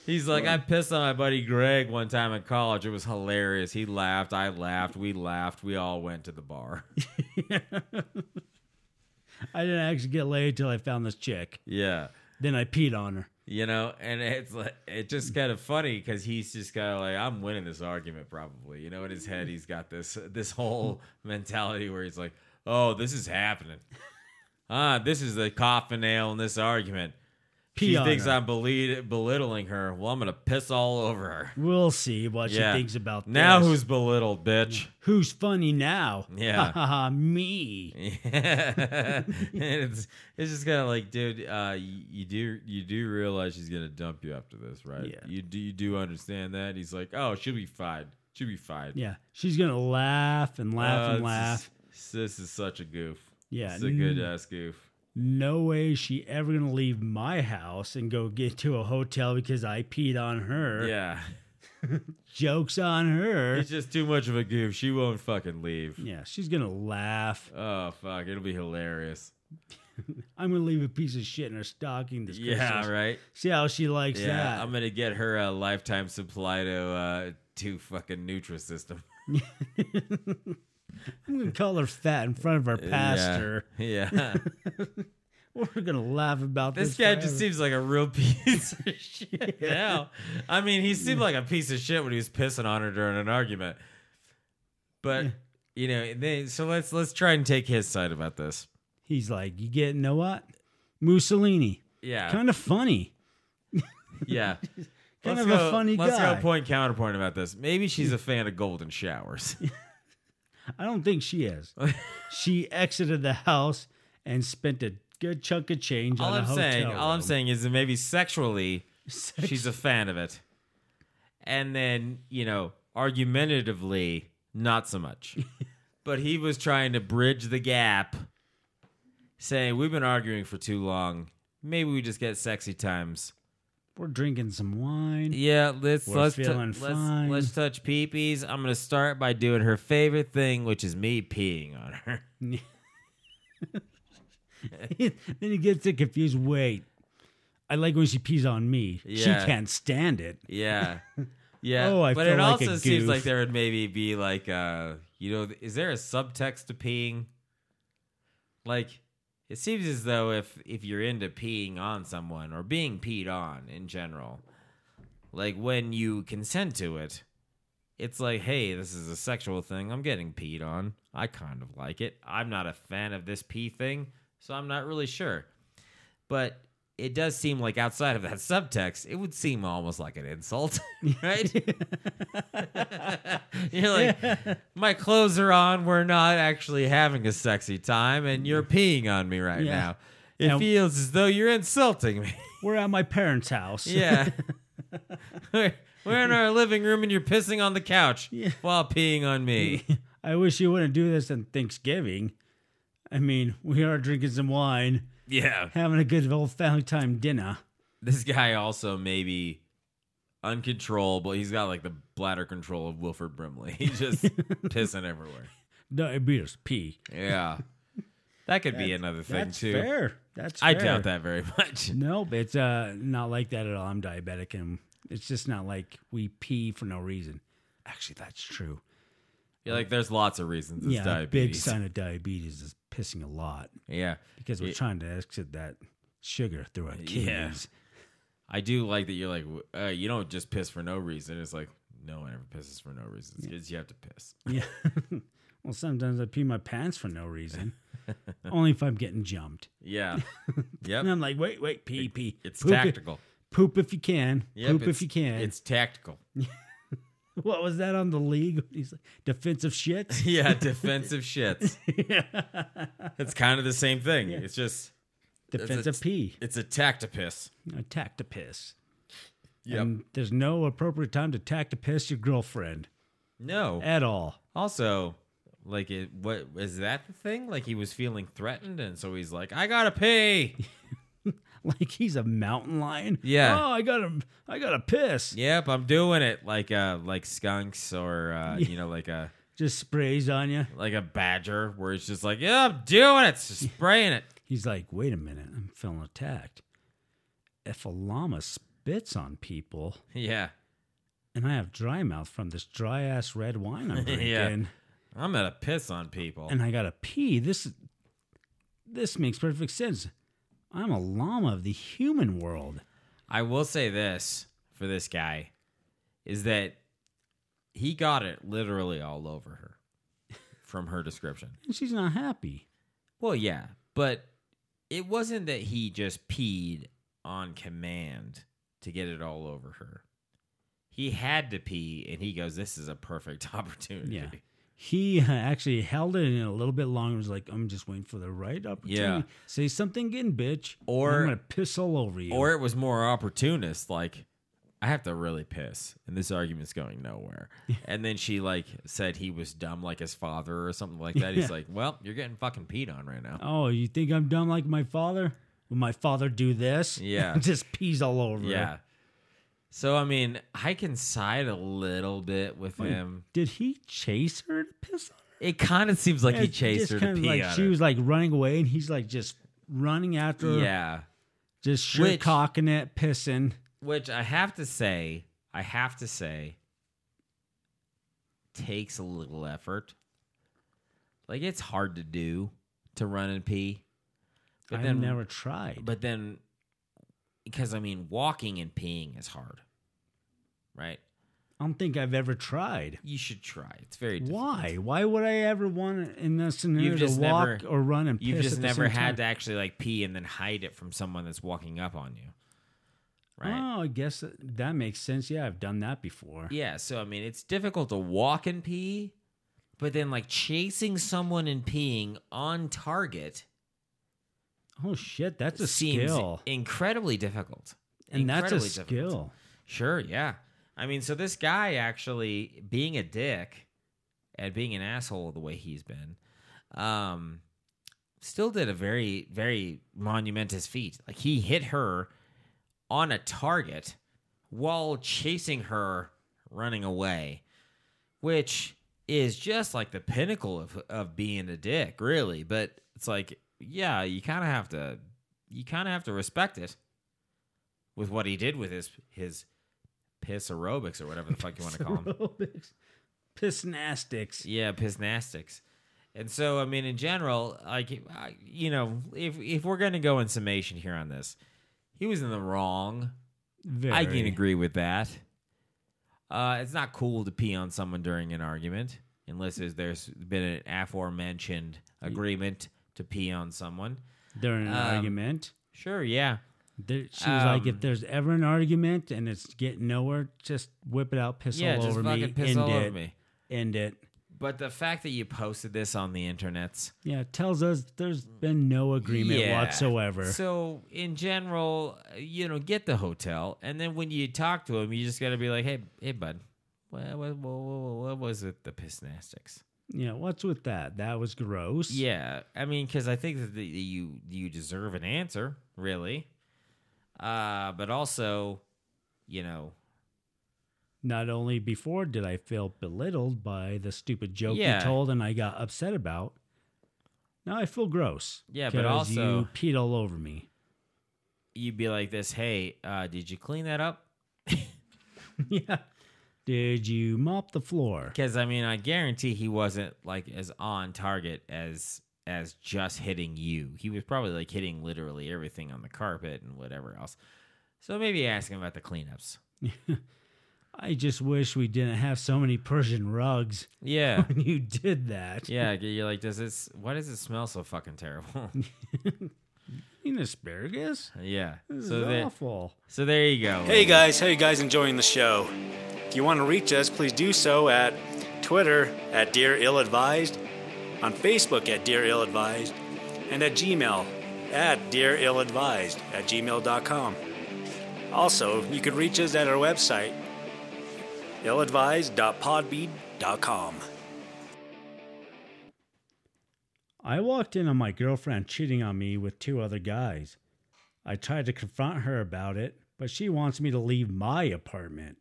He's like, I pissed on my buddy Greg one time in college. It was hilarious. He laughed. I laughed. We laughed. We all went to the bar. Yeah. I didn't actually get laid till I found this chick. Yeah. Then I peed on her. You know, and it's like, it's just kind of funny because he's just kind of like, I'm winning this argument probably. You know, in his head, he's got this this whole mentality where he's like, oh, this is happening. Ah, this is the coffin nail in this argument. She thinks her. I'm belitt- belittling her. Well, I'm going to piss all over her. We'll see what yeah. she thinks about this. Now who's belittled, bitch? Who's funny now? Yeah. Ha ha ha, me. Yeah. it's, it's just kind of like, dude, uh, you, you do you do realize she's going to dump you after this, right? Yeah. You, do, you do understand that? He's like, oh, she'll be fine. She'll be fine. Yeah. She's going to laugh and laugh uh, and laugh. Is, this is such a goof. Yeah. It's a good-ass goof. No way she ever going to leave my house and go get to a hotel because I peed on her. Yeah. Joke's on her. It's just too much of a goof. She won't fucking leave. Yeah, she's going to laugh. Oh, fuck. It'll be hilarious. I'm going to leave a piece of shit in her stocking this Christmas. Yeah, right? See how she likes yeah, that. I'm going to get her a lifetime supply to uh, two fucking Nutrisystem. I'm going to call her fat in front of our pastor. Yeah. yeah. We're going to laugh about this. This guy forever. Just seems like a real piece of shit yeah. now. I mean, he seemed like a piece of shit when he was pissing on her during an argument. But, yeah. you know, they, so let's let's try and take his side about this. He's like, you get, you know what? Mussolini. Yeah. Kind of funny. Yeah. kind let's of go, a funny let's guy. Let's go point counterpoint about this. Maybe she's a fan of golden showers. I don't think she is. She exited the house and spent a good chunk of change all on I'm a hotel saying, room. All I'm saying is that maybe sexually, sexually, she's a fan of it. And then, you know, argumentatively, not so much. But he was trying to bridge the gap, saying, we've been arguing for too long. Maybe we just get sexy times. We're drinking some wine. Yeah, let's We're let's, feeling t- fine. let's let's touch peepees. I'm gonna start by doing her favorite thing, which is me peeing on her. Then he gets it confused. Wait, I like when she pees on me. Yeah. She can't stand it. Yeah, yeah. oh, I but feel it like also a seems goof. Like there would maybe be like, uh, you know, is there a subtext to peeing? Like. It seems as though if, if you're into peeing on someone or being peed on in general, like when you consent to it, it's like, hey, this is a sexual thing. I'm getting peed on. I kind of like it. I'm not a fan of this pee thing, so I'm not really sure. But it does seem like outside of that subtext, it would seem almost like an insult, right? You're like, yeah. my clothes are on. We're not actually having a sexy time, and you're peeing on me right yeah. now. It now, feels as though you're insulting me. We're at my parents' house. Yeah. we're, we're in our living room, and you're pissing on the couch yeah. while peeing on me. I wish you wouldn't do this on Thanksgiving. I mean, we are drinking some wine. Yeah. Having a good old family time dinner. This guy also maybe uncontrollable. He's got like the bladder control of Wilford Brimley. He's just pissing everywhere. No, it be just pee. Yeah. That could that, be another thing, that's too. That's fair. That's I fair. doubt that very much. No, nope, it's uh, not like that at all. I'm diabetic, and it's just not like we pee for no reason. Actually, that's true. Yeah, like there's lots of reasons it's yeah, diabetes. Yeah, big sign of diabetes is pissing a lot. Yeah. Because we're it, trying to exit that sugar through our kidneys. Yeah. I do like that you're like, uh, you don't just piss for no reason. It's like, no one ever pisses for no reason. It's because yeah. you have to piss. Yeah. Well, sometimes I pee my pants for no reason. Only if I'm getting jumped. Yeah. Yep. And I'm like, wait, wait, pee, it, pee. It's poop tactical. If, poop if you can. Yep, poop if you can. It's tactical. What was that on the league? He's like, defensive shits? Yeah, defensive shits. Yeah. It's kind of the same thing. Yeah. It's just... defensive it's a, pee. It's a tactipiss. A tactipiss. Yep. And there's no appropriate time to tactipiss your girlfriend. No. At all. Also, like, it, what is that the thing? Like, he was feeling threatened, and so he's like, I gotta pee! Like he's a mountain lion. Yeah. Oh, I got to I got to piss. Yep, I'm doing it like uh like skunks or uh, yeah. you know like a just sprays on you. Like a badger where it's just like, "Yeah, I'm doing it, just spraying it." He's like, "Wait a minute, I'm feeling attacked. If a llama spits on people." Yeah. And I have dry mouth from this dry ass red wine I'm drinking. Yeah. I'm going to piss on people. And I got to pee. This this makes perfect sense. I'm a llama of the human world. I will say this for this guy is that he got it literally all over her from her description. And she's not happy. Well, yeah, but it wasn't that he just peed on command to get it all over her. He had to pee, and he goes, this is a perfect opportunity. Yeah. He actually held it in a little bit longer. He was like, I'm just waiting for the right opportunity. Yeah. Say something again, bitch, or I'm going to piss all over you. Or it was more opportunist, like, I have to really piss, and this argument's going nowhere. And then she, like, said he was dumb like his father or something like that. Yeah. He's like, well, you're getting fucking peed on right now. Oh, you think I'm dumb like my father? Will my father do this? Yeah. Just pees all over. Yeah. So, I mean, I can side a little bit with Wait, him. Did he chase her to piss on her? It kind of seems like yeah, he chased her to pee like on her. She was, like, running away, and he's, like, just running after her. Yeah. Just shit-cocking it, pissing. Which I have to say, I have to say, takes a little effort. Like, it's hard to do, to run and pee. But I've then, never tried. But then... because, I mean, walking and peeing is hard, right? I don't think I've ever tried. You should try. It's very difficult. Why? Why would I ever want in this scenario to walk never, or run and piss You've just at the never same had time? To actually, like, pee and then hide it from someone that's walking up on you, right? Oh, I guess that makes sense. Yeah, I've done that before. Yeah, so, I mean, it's difficult to walk and pee, but then, like, chasing someone and peeing on target... oh, shit, that's a Seems skill. Incredibly difficult. And incredibly that's a difficult. skill. Sure, yeah. I mean, so this guy actually, being a dick and being an asshole the way he's been, um, still did a very, very monumentous feat. Like, he hit her on a target while chasing her running away, which is just, like, the pinnacle of, of being a dick, really. But it's like... yeah, you kind of have to, you kind of have to respect it with what he did with his his piss aerobics or whatever the fuck you want to call them. Aerobics, pissnastics. Yeah, pissnastics. And so, I mean, in general, like, you know, if if we're gonna go in summation here on this, he was in the wrong. Very. I can agree with that. Uh, it's not cool to pee on someone during an argument unless there's been an aforementioned agreement. Yeah. To pee on someone during an um, argument. Sure, yeah. There, she was um, like, if there's ever an argument and it's getting nowhere, just whip it out, piss yeah, all over me, piss end all over it, me. End it. But the fact that you posted this on the internets, yeah, tells us there's been no agreement yeah. whatsoever. So in general, you know, get the hotel, and then when you talk to him, you just got to be like, hey, hey, bud, what, what, what, what was it? The pissnastics. Yeah, what's with that? That was gross. Yeah, I mean, because I think that the, you you deserve an answer, really. Uh, but also, you know... not only before did I feel belittled by the stupid joke yeah. you told and I got upset about, Now I feel gross. Yeah, but also you peed all over me. You'd be like this, hey, uh, did you clean that up? Yeah. Did you mop the floor? Because, I mean, I guarantee he wasn't, like, as on target as as just hitting you. He was probably, like, hitting literally everything on the carpet and whatever else. So maybe ask him about the cleanups. I just wish we didn't have so many Persian rugs. Yeah. When you did that. Yeah, you're like, does this, why does it smell so fucking terrible? In asparagus? Yeah. This so is that, awful. So there you go. Hey, guys. How you guys enjoying the show? If you want to reach us, please do so at Twitter at Dear Ill Advised, on Facebook at Dear Ill Advised, and at Gmail at Dear Ill Advised at gmail dot com. Also, you can reach us at our website, ill advised dot podbean dot com. I walked in on my girlfriend cheating on me with two other guys. I tried to confront her about it, but she wants me to leave my apartment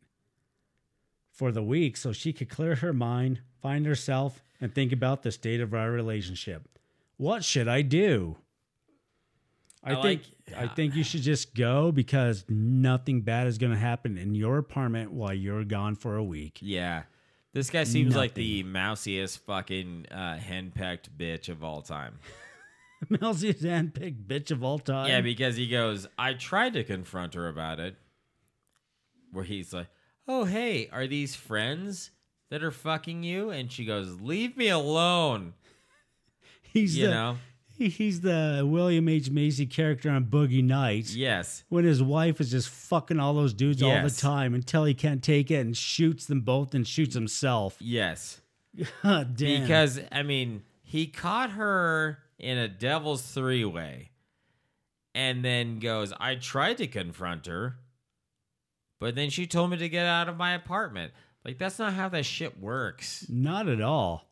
for the week so she could clear her mind, find herself, and think about the state of our relationship. What should I do? I, I think like, uh, I think you should just go, because nothing bad is going to happen in your apartment while you're gone for a week. Yeah. This guy seems Nothing. like the mousiest fucking uh, henpecked bitch of all time. Mousiest henpecked bitch of all time? Yeah, because he goes, I tried to confront her about it. Where he's like, oh, hey, are these friends that are fucking you? And she goes, leave me alone. He's you the, know? He's the William H. Macy character on Boogie Nights. Yes. When his wife is just fucking all those dudes yes. all the time until he can't take it and shoots them both and shoots himself. Yes. God damn. Because, I mean, he caught her in a devil's three-way and then goes, I tried to confront her, but then she told me to get out of my apartment. Like, that's not how that shit works. Not at all.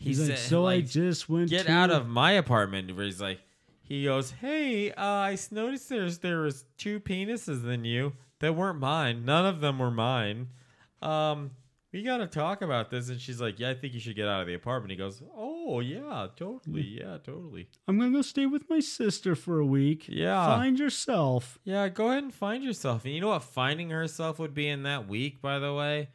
He's, he's like, said, so like, I just went get to... out of my apartment. Where he's like, he goes, hey, uh, I noticed there's there was two penises in you that weren't mine. None of them were mine. Um, we got to talk about this. And she's like, yeah, I think you should get out of the apartment. He goes, oh, yeah, totally. Yeah, totally. I'm going to go stay with my sister for a week. Yeah. Find yourself. Yeah, go ahead and find yourself. And you know what finding herself would be in that week, by the way?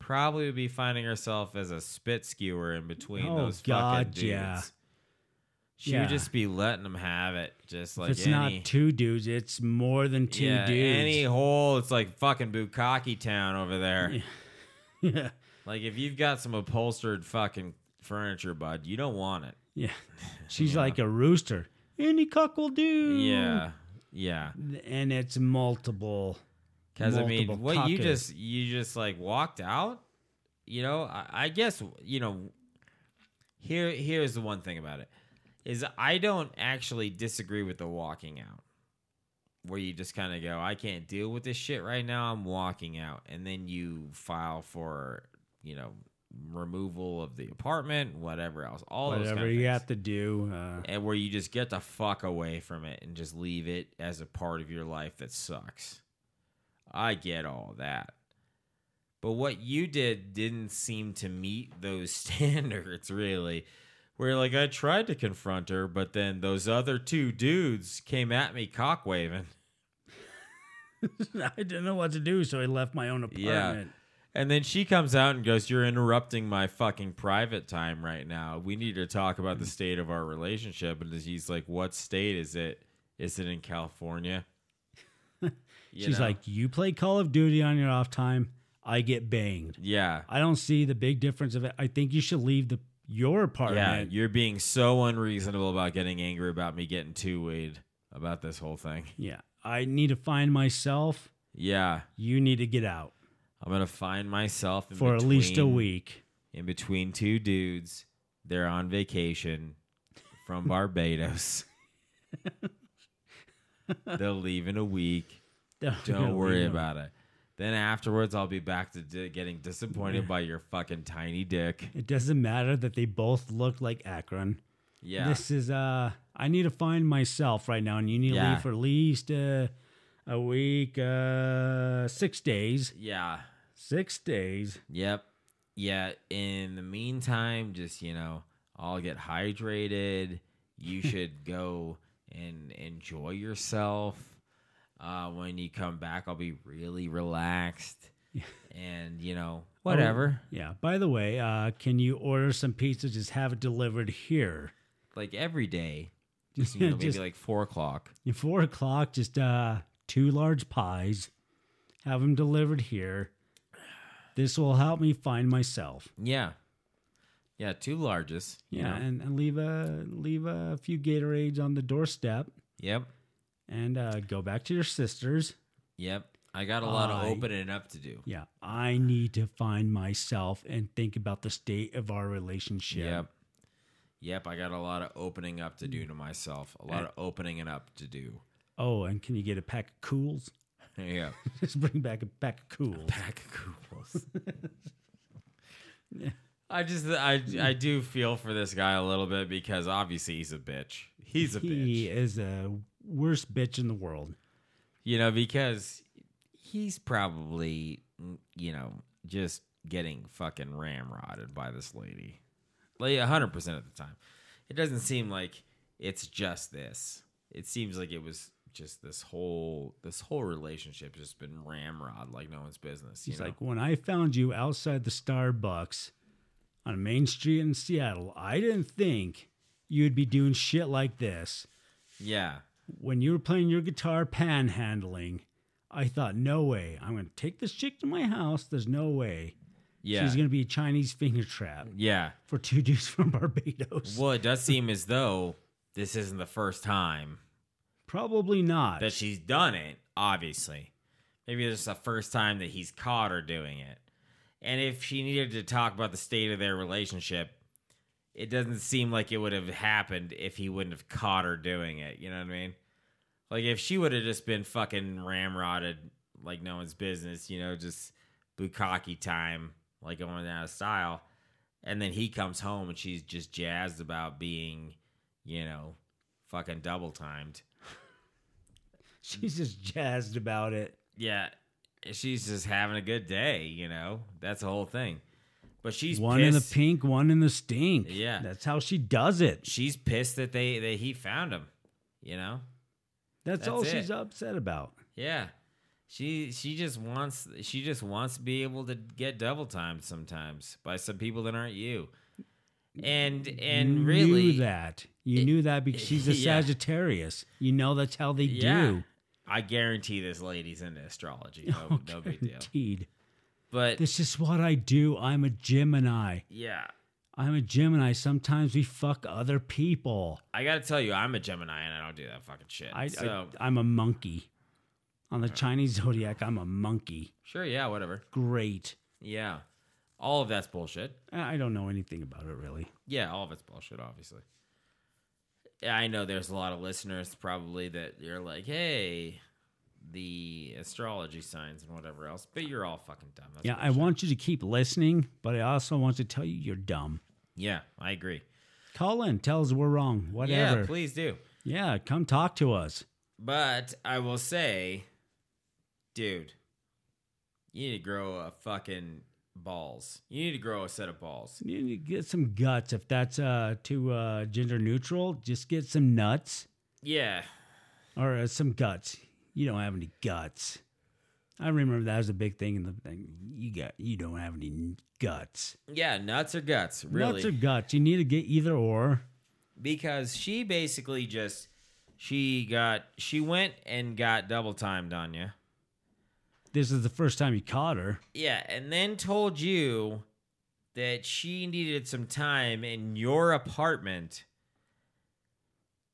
Probably would be finding herself as a spit skewer in between oh, those God, fucking dudes. Yeah. She yeah. would just be letting them have it. Just like if it's any, not two dudes, it's more than two yeah, dudes. Any hole, it's like fucking Bukkake Town over there. Yeah. yeah. Like if you've got some upholstered fucking furniture, bud, you don't want it. Yeah. She's yeah. like a rooster. Any cuck will do. Yeah. Yeah. And it's multiple. Because, I mean, what cockers. you just, you just, like, walked out, you know, I, I guess, you know, here here's the one thing about it, is I don't actually disagree with the walking out, where you just kind of go, I can't deal with this shit right now, I'm walking out, and then you file for, you know, removal of the apartment, whatever else, all whatever those kind of you things. Have to do. Uh... And where you just get the fuck away from it and just leave it as a part of your life that sucks. I get all that. But what you did didn't seem to meet those standards, really. Where, like, I tried to confront her, but then those other two dudes came at me cock-waving. I didn't know what to do, so I left my own apartment. Yeah. And then she comes out and goes, you're interrupting my fucking private time right now. We need to talk about the state of our relationship. And he's like, what state is it? Is it in California? You She's know? like, you play Call of Duty on your off time. I get banged. Yeah. I don't see the big difference of it. I think you should leave the your apartment. Yeah, you're being so unreasonable about getting angry about me getting too weed about this whole thing. Yeah. I need to find myself. Yeah. You need to get out. I'm going to find myself in for between, at least a week. In between two dudes. They're on vacation from Barbados. They'll leave in a week. Don't, Don't worry know. about it. Then afterwards, I'll be back to di- getting disappointed by your fucking tiny dick. It doesn't matter that they both look like Akron. Yeah. This is, uh, I need to find myself right now, and you need yeah. to leave for at least uh, a week, uh, six days. Yeah. Six days. Yep. Yeah. In the meantime, just, you know, all get hydrated. You should go and enjoy yourself. Uh, when you come back, I'll be really relaxed. And, you know, whatever. Oh, yeah. By the way, uh, can you order some pizza? Just have it delivered here. Like every day. Just, you know, maybe just, like four o'clock. four o'clock, just uh, two large pies. Have them delivered here. This will help me find myself. Yeah. Yeah, two larges. Yeah, you know. and, and leave a leave a few Gatorades on the doorstep. Yep. And uh, go back to your sister's. Yep. I got a lot I, of opening up to do. Yeah. I need to find myself and think about the state of our relationship. Yep. Yep. I got a lot of opening up to do to myself. A lot and, of opening it up to do. Oh, and can you get a pack of Cools? Yeah. Just bring back a pack of Cools. A pack of Cools. Yeah. I just, I, I do feel for this guy a little bit because obviously he's a bitch. He's a he bitch. He is a worst bitch in the world. You know, because he's probably, you know, just getting fucking ramrodded by this lady. Like one hundred percent of the time. It doesn't seem like it's just this. It seems like it was just this whole this whole relationship just been ramrod like no one's business. He's like, when I found you outside the Starbucks on Main Street in Seattle, I didn't think you'd be doing shit like this. Yeah. When you were playing your guitar panhandling, I thought, no way. I'm going to take this chick to my house. There's no way. Yeah. She's going to be a Chinese finger trap. Yeah. For two dudes from Barbados. Well, it does seem as though this isn't the first time. Probably not. That she's done it, obviously. Maybe this is the first time that he's caught her doing it. And if she needed to talk about the state of their relationship, it doesn't seem like it would have happened if he wouldn't have caught her doing it. You know what I mean? Like, if she would have just been fucking ramrodded like no one's business, you know, just bukkake time, like going out of style. And then he comes home and she's just jazzed about being, you know, fucking double-timed. She's just jazzed about it. Yeah. She's just having a good day, you know. That's the whole thing. But she's one pissed. In the pink, one in the stink. Yeah, that's how she does it. She's pissed that they that he found him. You know, that's, that's all it. She's upset about. Yeah, she she just wants she just wants to be able to get double timed sometimes by some people that aren't you. And and you really knew that you it, knew that because she's a yeah. Sagittarius. You know that's how they yeah. do. I guarantee this lady's into astrology. No, oh, no big deal. But this is what I do. I'm a Gemini. Yeah. I'm a Gemini. Sometimes we fuck other people. I got to tell you, I'm a Gemini and I don't do that fucking shit. I, so. I, I'm a monkey. On the Chinese zodiac, I'm a monkey. Sure, yeah, whatever. Great. Yeah. All of that's bullshit. I don't know anything about it, really. Yeah, all of it's bullshit, obviously. I know there's a lot of listeners probably that you're like, hey, the astrology signs and whatever else, but you're all fucking dumb. That's yeah, I sure. want you to keep listening, but I also want to tell you you're dumb. Yeah, I agree. Call in, tell us we're wrong, whatever. Yeah, please do. Yeah, come talk to us. But I will say, dude, you need to grow a fucking balls. You need to grow a set of balls. You need to get some guts. If that's uh, too uh, gender neutral, just get some nuts. Yeah. Or uh, some guts. You don't have any guts. I remember that was a big thing in the thing. You got you don't have any guts. Yeah, nuts or guts, really. Nuts or guts. You need to get either or. Because she basically just she got she went and got double timed on you. This is the first time you caught her. Yeah, and then told you that she needed some time in your apartment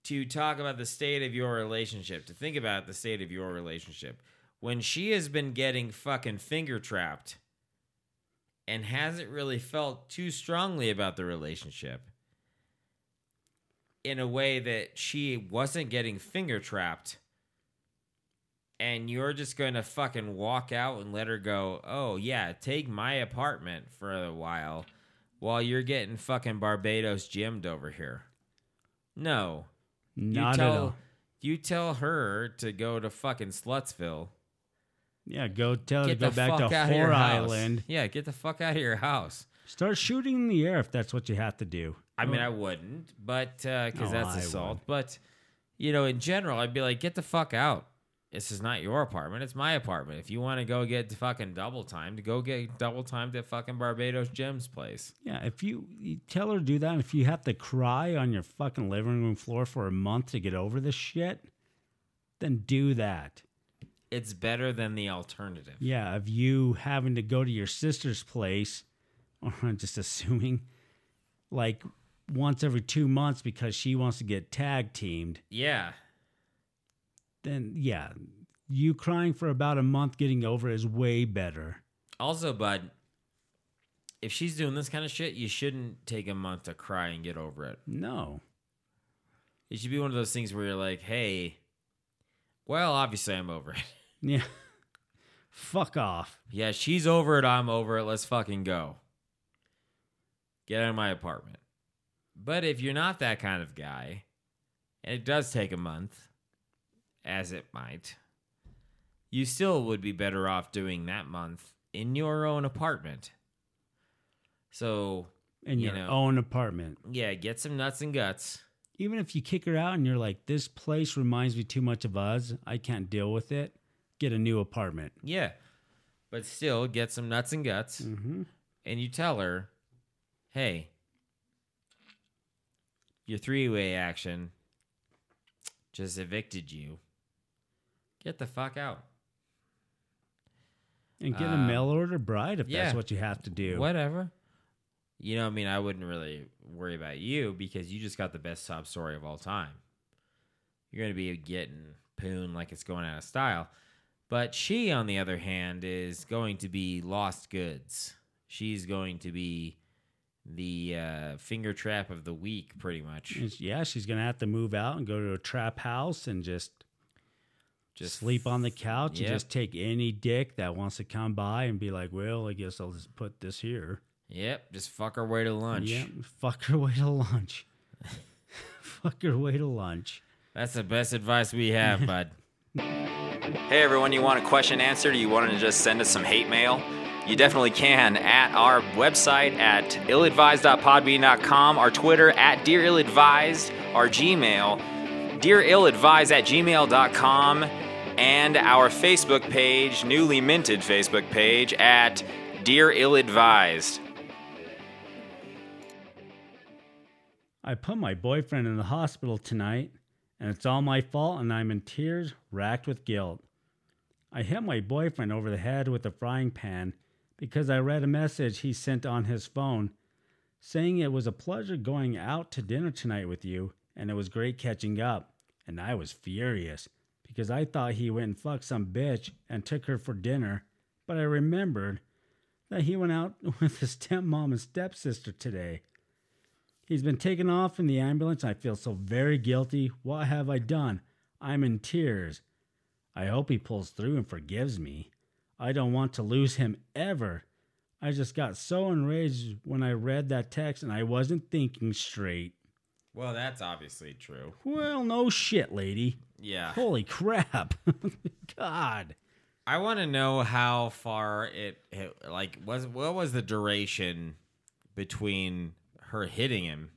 to talk about the state of your relationship, to think about the state of your relationship. When she has been getting fucking finger-trapped and hasn't really felt too strongly about the relationship in a way that she wasn't getting finger-trapped. And you're just going to fucking walk out and let her go, oh, yeah, take my apartment for a while while you're getting fucking Barbados gymmed over here. No. Not you tell, at all. You tell her to go to fucking Slutsville. Yeah, go tell her to go back to Whore Island. Yeah, get the fuck out of your house. Start shooting in the air if that's what you have to do. I mean, I wouldn't, but because uh, no, that's I assault. Would. But, you know, in general, I'd be like, get the fuck out. This is not your apartment. It's my apartment. If you want to go get fucking double time, to go get double time to fucking Barbados Jim's place. Yeah, if you, you tell her to do that, and if you have to cry on your fucking living room floor for a month to get over this shit, then do that. It's better than the alternative. Yeah, of you having to go to your sister's place, or I'm just assuming, like once every two months because she wants to get tag teamed. Yeah. Then, yeah, you crying for about a month getting over is way better. Also, bud, if she's doing this kind of shit, you shouldn't take a month to cry and get over it. No. It should be one of those things where you're like, hey, well, obviously I'm over it. Yeah. Fuck off. Yeah, she's over it, I'm over it, let's fucking go. Get out of my apartment. But if you're not that kind of guy, and it does take a month, as it might, you still would be better off doing that month in your own apartment. So, in your you know, own apartment. Yeah, get some nuts and guts. Even if you kick her out and you're like, this place reminds me too much of us, I can't deal with it, get a new apartment. Yeah, but still get some nuts and guts, mm-hmm. and you tell her, hey, your three-way action just evicted you. Get the fuck out. And get a um, mail order bride if yeah, that's what you have to do. Whatever. You know, I mean, I wouldn't really worry about you because you just got the best sob story of all time. You're going to be getting poon like it's going out of style. But she, on the other hand, is going to be lost goods. She's going to be the uh, finger trap of the week, pretty much. Yeah, she's going to have to move out and go to a trap house and just just sleep on the couch yep. and just take any dick that wants to come by and be like, well, I guess I'll just put this here. Yep, just fuck her way to lunch. Yep, fuck her way to lunch. Fuck her way to lunch. That's the best advice we have, bud. Hey, everyone, you want a question answered? You want to just send us some hate mail? You definitely can at our website at illadvised dot podbean dot com, our Twitter at dearilladvised, our Gmail, dearilladvised at gmail dot com, and our Facebook page, newly minted Facebook page, at dearilladvised. I put my boyfriend in the hospital tonight, and it's all my fault, and I'm in tears, racked with guilt. I hit my boyfriend over the head with a frying pan because I read a message he sent on his phone saying it was a pleasure going out to dinner tonight with you, and it was great catching up, and I was furious because I thought he went and fucked some bitch and took her for dinner, but I remembered that he went out with his stepmom and stepsister today. He's been taken off in the ambulance, and I feel so very guilty. What have I done? I'm in tears. I hope he pulls through and forgives me. I don't want to lose him ever. I just got so enraged when I read that text and I wasn't thinking straight. Well, that's obviously true. Well, no shit, lady. Yeah. Holy crap. God. I want to know how far it, it, like, was. What was the duration between her hitting him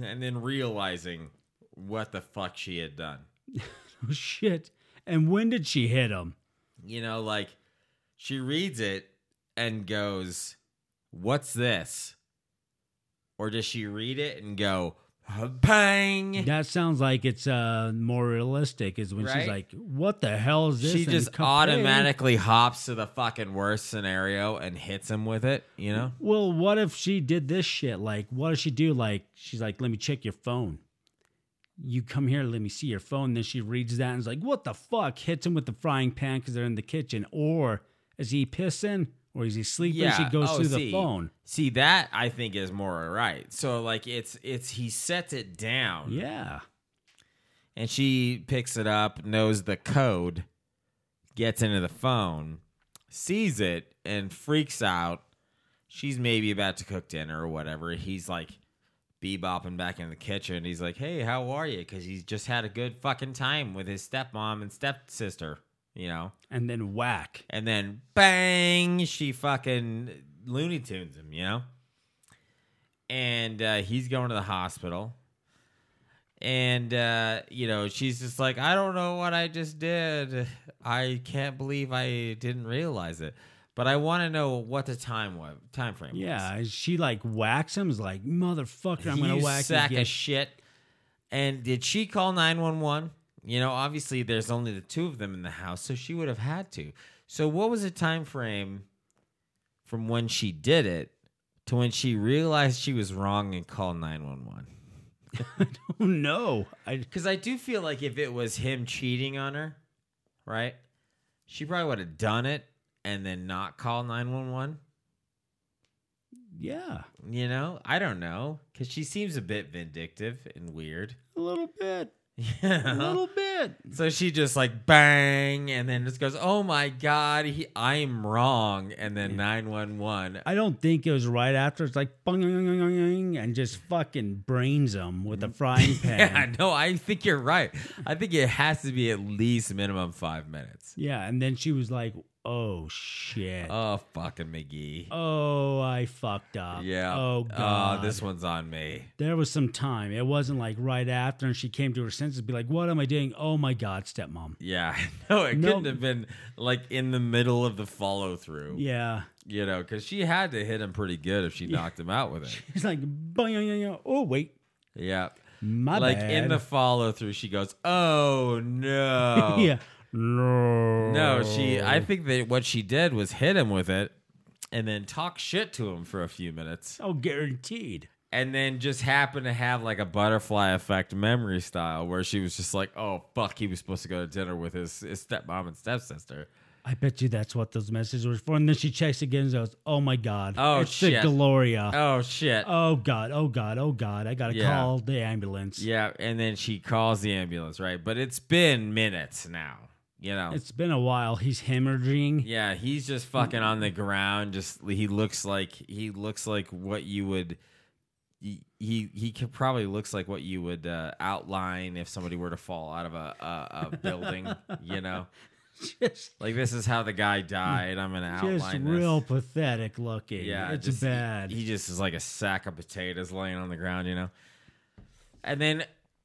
and then realizing what the fuck she had done? Oh, shit. And when did she hit him? You know, like, she reads it and goes, what's this? Or does she read it and go, bang? That sounds like it's uh, more realistic, is when right? she's like, what the hell is this? She and just automatically in. hops to the fucking worst scenario and hits him with it, you know? Well, what if she did this shit? Like, what does she do? Like, she's like, let me check your phone. You come here, let me see your phone. Then she reads that and is like, what the fuck? Hits him with the frying pan because they're in the kitchen. Or is he pissing? Or is he sleeping? Yeah. She goes oh, through see, the phone. See, that I think is more right. So, like, it's, it's, he sets it down. Yeah. And she picks it up, knows the code, gets into the phone, sees it, and freaks out. She's maybe about to cook dinner or whatever. He's like, bebopping back in the kitchen. He's like, hey, how are you? Because he's just had a good fucking time with his stepmom and stepsister, you know? And then whack. And then bang, she fucking Looney Tunes him, you know? and uh, he's going to the hospital. And, uh, you know, she's just like, I don't know what I just did. I can't believe I didn't realize it. But I want to know what the time was, time frame yeah, was. Yeah, she, like, whacks him. Is like, motherfucker, I'm going to whack you. You sack of shit. And did she call nine one one? You know, obviously there's only the two of them in the house, so she would have had to. So what was the time frame from when she did it to when she realized she was wrong and called nine one one? I don't know. Because I... I do feel like if it was him cheating on her, right, she probably would have done it and then not call nine one one. Yeah. You know? I don't know. Because she seems a bit vindictive and weird. A little bit. Yeah. A little bit. So she just like bang and then just goes, oh my God, he, I'm wrong. And then nine one one. I don't think it was right after. It's like bang, bang, bang, bang, and just fucking brains him with a frying pan. Yeah, no, I think you're right. I think it has to be at least minimum five minutes. Yeah. And then she was like, oh shit. Oh, fucking McGee. Oh, I fucked up. Yeah. Oh, God. Oh, this one's on me. There was some time. It wasn't like right after and she came to her senses and be like, what am I doing? Oh, my God, stepmom. Yeah. No, it no. couldn't have been like in the middle of the follow through. Yeah. You know, because she had to hit him pretty good if she yeah. knocked him out with it. She's like, oh, wait. Yeah. My like bad. In the follow through, she goes, oh, no. Yeah. No, no. She. I think that what she did was hit him with it, and then talk shit to him for a few minutes. Oh, guaranteed. And then just happened to have like a butterfly effect, memory style, where she was just like, "Oh fuck, he was supposed to go to dinner with his, his stepmom and stepsister." I bet you that's what those messages were for. And then she checks again and goes, "Oh my God, oh it's shit, the Gloria, oh shit, oh God, oh God, oh God, I gotta yeah. call the ambulance." Yeah, and then she calls the ambulance, right? But it's been minutes now. You know, it's been a while. He's hemorrhaging. Yeah, he's just fucking on the ground. Just he looks like he looks like what you would. He he, he could probably looks like what you would uh, outline if somebody were to fall out of a a, a building. You know, just, like this is how the guy died. I'm gonna outline just real this. Pathetic looking. Yeah, it's just, bad. He, he just is like a sack of potatoes laying on the ground. You know, and then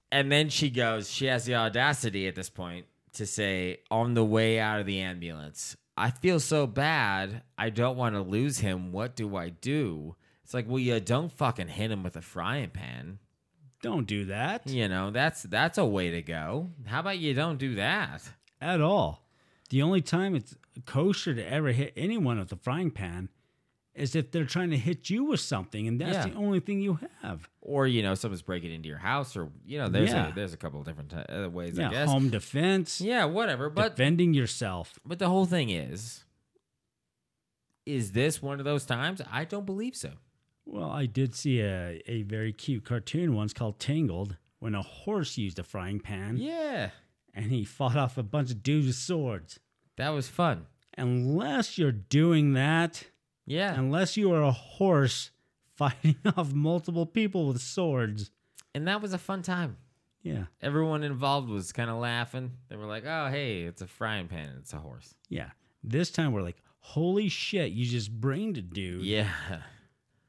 and then she goes. She has the audacity at this point to say, on the way out of the ambulance, I feel so bad. I don't want to lose him. What do I do? It's like, well, you don't fucking hit him with a frying pan. Don't do that. You know, that's that's a way to go. How about you don't do that? At all. The only time it's kosher to ever hit anyone with a frying pan is if they're trying to hit you with something, and that's yeah. the only thing you have. Or, you know, someone's breaking into your house, or, you know, there's, yeah. a, there's a couple of different t- ways, yeah, I guess. Home defense. Yeah, whatever. But defending yourself. But the whole thing is, is this one of those times? I don't believe so. Well, I did see a, a very cute cartoon once called Tangled, when a horse used a frying pan. Yeah. And he fought off a bunch of dudes with swords. That was fun. Unless you're doing that... Yeah. Unless you are a horse fighting off multiple people with swords. And that was a fun time. Yeah. Everyone involved was kind of laughing. They were like, oh, hey, it's a frying pan. It's a horse. Yeah. This time we're like, holy shit, you just brained a dude. Yeah.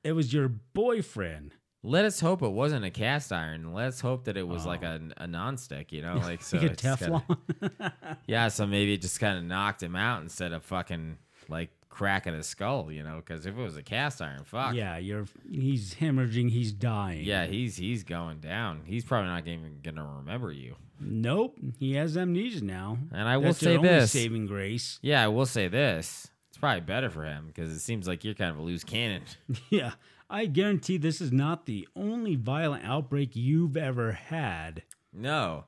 It was your boyfriend. Let us hope it wasn't a cast iron. Let's hope that it was oh. like a, a nonstick, you know? Like, so like a Teflon? Kinda, yeah, so maybe it just kind of knocked him out instead of fucking, like, cracking his skull, you know, because if it was a cast iron, fuck. Yeah, you're. He's hemorrhaging. He's dying. Yeah, he's he's going down. He's probably not even gonna remember you. Nope, he has amnesia now. And I That's will say your this only saving grace. Yeah, I will say this. It's probably better for him because it seems like you're kind of a loose cannon. Yeah, I guarantee this is not the only violent outbreak you've ever had. No,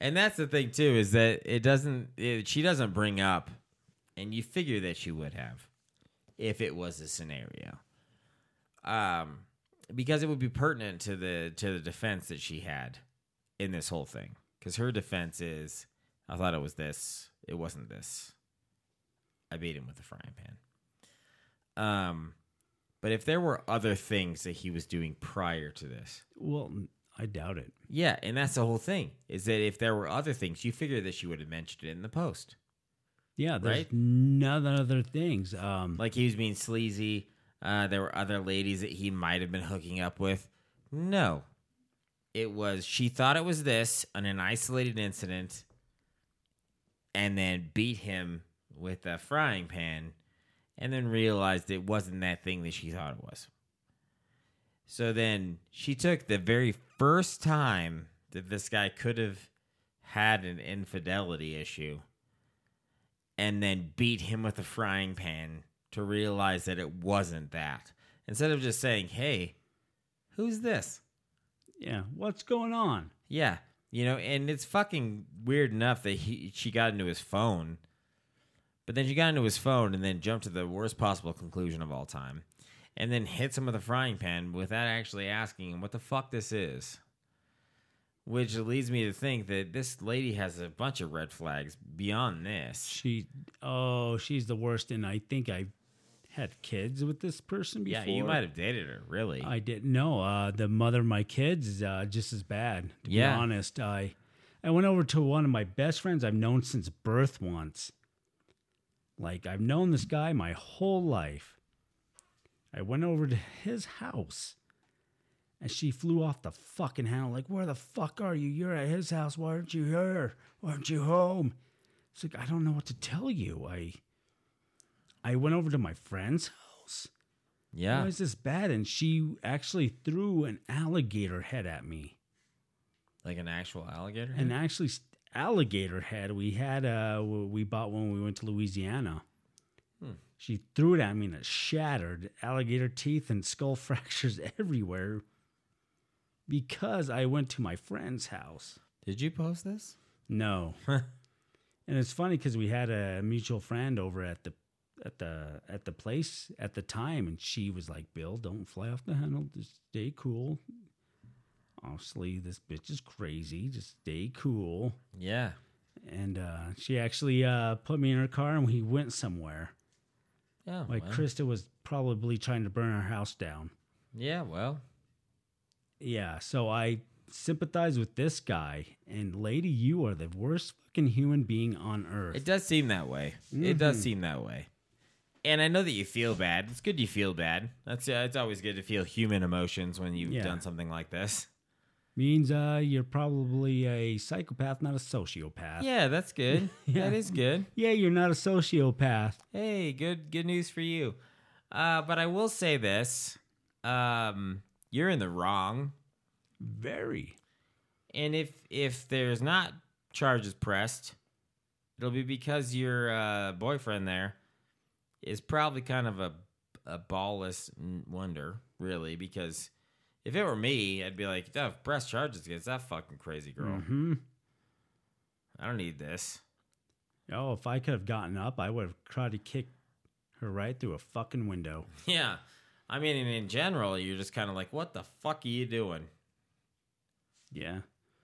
and that's the thing too is that it doesn't. It, she doesn't bring up. And you figure that she would have if it was a scenario. Um, because it would be pertinent to the to the defense that she had in this whole thing. Because her defense is, I thought it was this. It wasn't this. I beat him with a frying pan. Um, but if there were other things that he was doing prior to this. Well, I doubt it. Yeah, and that's the whole thing. Is that if there were other things, you figure that she would have mentioned it in the post. Yeah, there's right? none other things. Um, like he was being sleazy. Uh, there were other ladies that he might have been hooking up with. No. It was, she thought it was this, on an isolated incident, and then beat him with a frying pan, and then realized it wasn't that thing that she thought it was. So then she took the very first time that this guy could have had an infidelity issue and then beat him with a frying pan to realize that it wasn't that. Instead of just saying, hey, who's this? Yeah, what's going on? Yeah, you know, and it's fucking weird enough that he she got into his phone. But then she got into his phone and then jumped to the worst possible conclusion of all time. And then hits him with a frying pan without actually asking him what the fuck this is. Which leads me to think that this lady has a bunch of red flags beyond this. She, oh, she's the worst. And I think I had kids with this person before. Yeah, you might have dated her, really. I didn't know. Uh, the mother of my kids is uh, just as bad, to yeah. be honest. I, I went over to one of my best friends I've known since birth once. Like, I've known this guy my whole life. I went over to his house. And she flew off the fucking handle, like, where the fuck are you? You're at his house. Why aren't you here? Why aren't you home? It's like, I don't know what to tell you. I I went over to my friend's house. Yeah. Why is this bad? And she actually threw an alligator head at me. Like an actual alligator head? An actually alligator head. We had uh we bought one when we went to Louisiana. Hmm. She threw it at me and it shattered. Alligator teeth and skull fractures everywhere. Because I went to my friend's house. Did you post this? No. And it's funny because we had a mutual friend over at the at the at the place at the time, and she was like, "Bill, don't fly off the handle. Just stay cool. Obviously, this bitch is crazy. Just stay cool." Yeah. And uh, she actually uh, put me in her car, and we went somewhere. Yeah. Like well. Krista was probably trying to burn our house down. Yeah. Well. Yeah, so I sympathize with this guy, and lady, you are the worst fucking human being on earth. It does seem that way. Mm-hmm. It does seem that way. And I know that you feel bad. It's good you feel bad. That's uh, it's always good to feel human emotions when you've yeah. done something like this. Means uh, you're probably a psychopath, not a sociopath. Yeah, that's good. yeah. That is good. Yeah, you're not a sociopath. Hey, good good news for you. Uh, but I will say this. Um... You're in the wrong. Very. And if if there's not charges pressed, it'll be because your uh, boyfriend there is probably kind of a, a ballless wonder, really, because if it were me, I'd be like, oh, press charges against that fucking crazy girl. Mm-hmm. I don't need this. Oh, if I could have gotten up, I would have tried to kick her right through a fucking window. Yeah. I mean, in general, you're just kind of like, what the fuck are you doing? Yeah.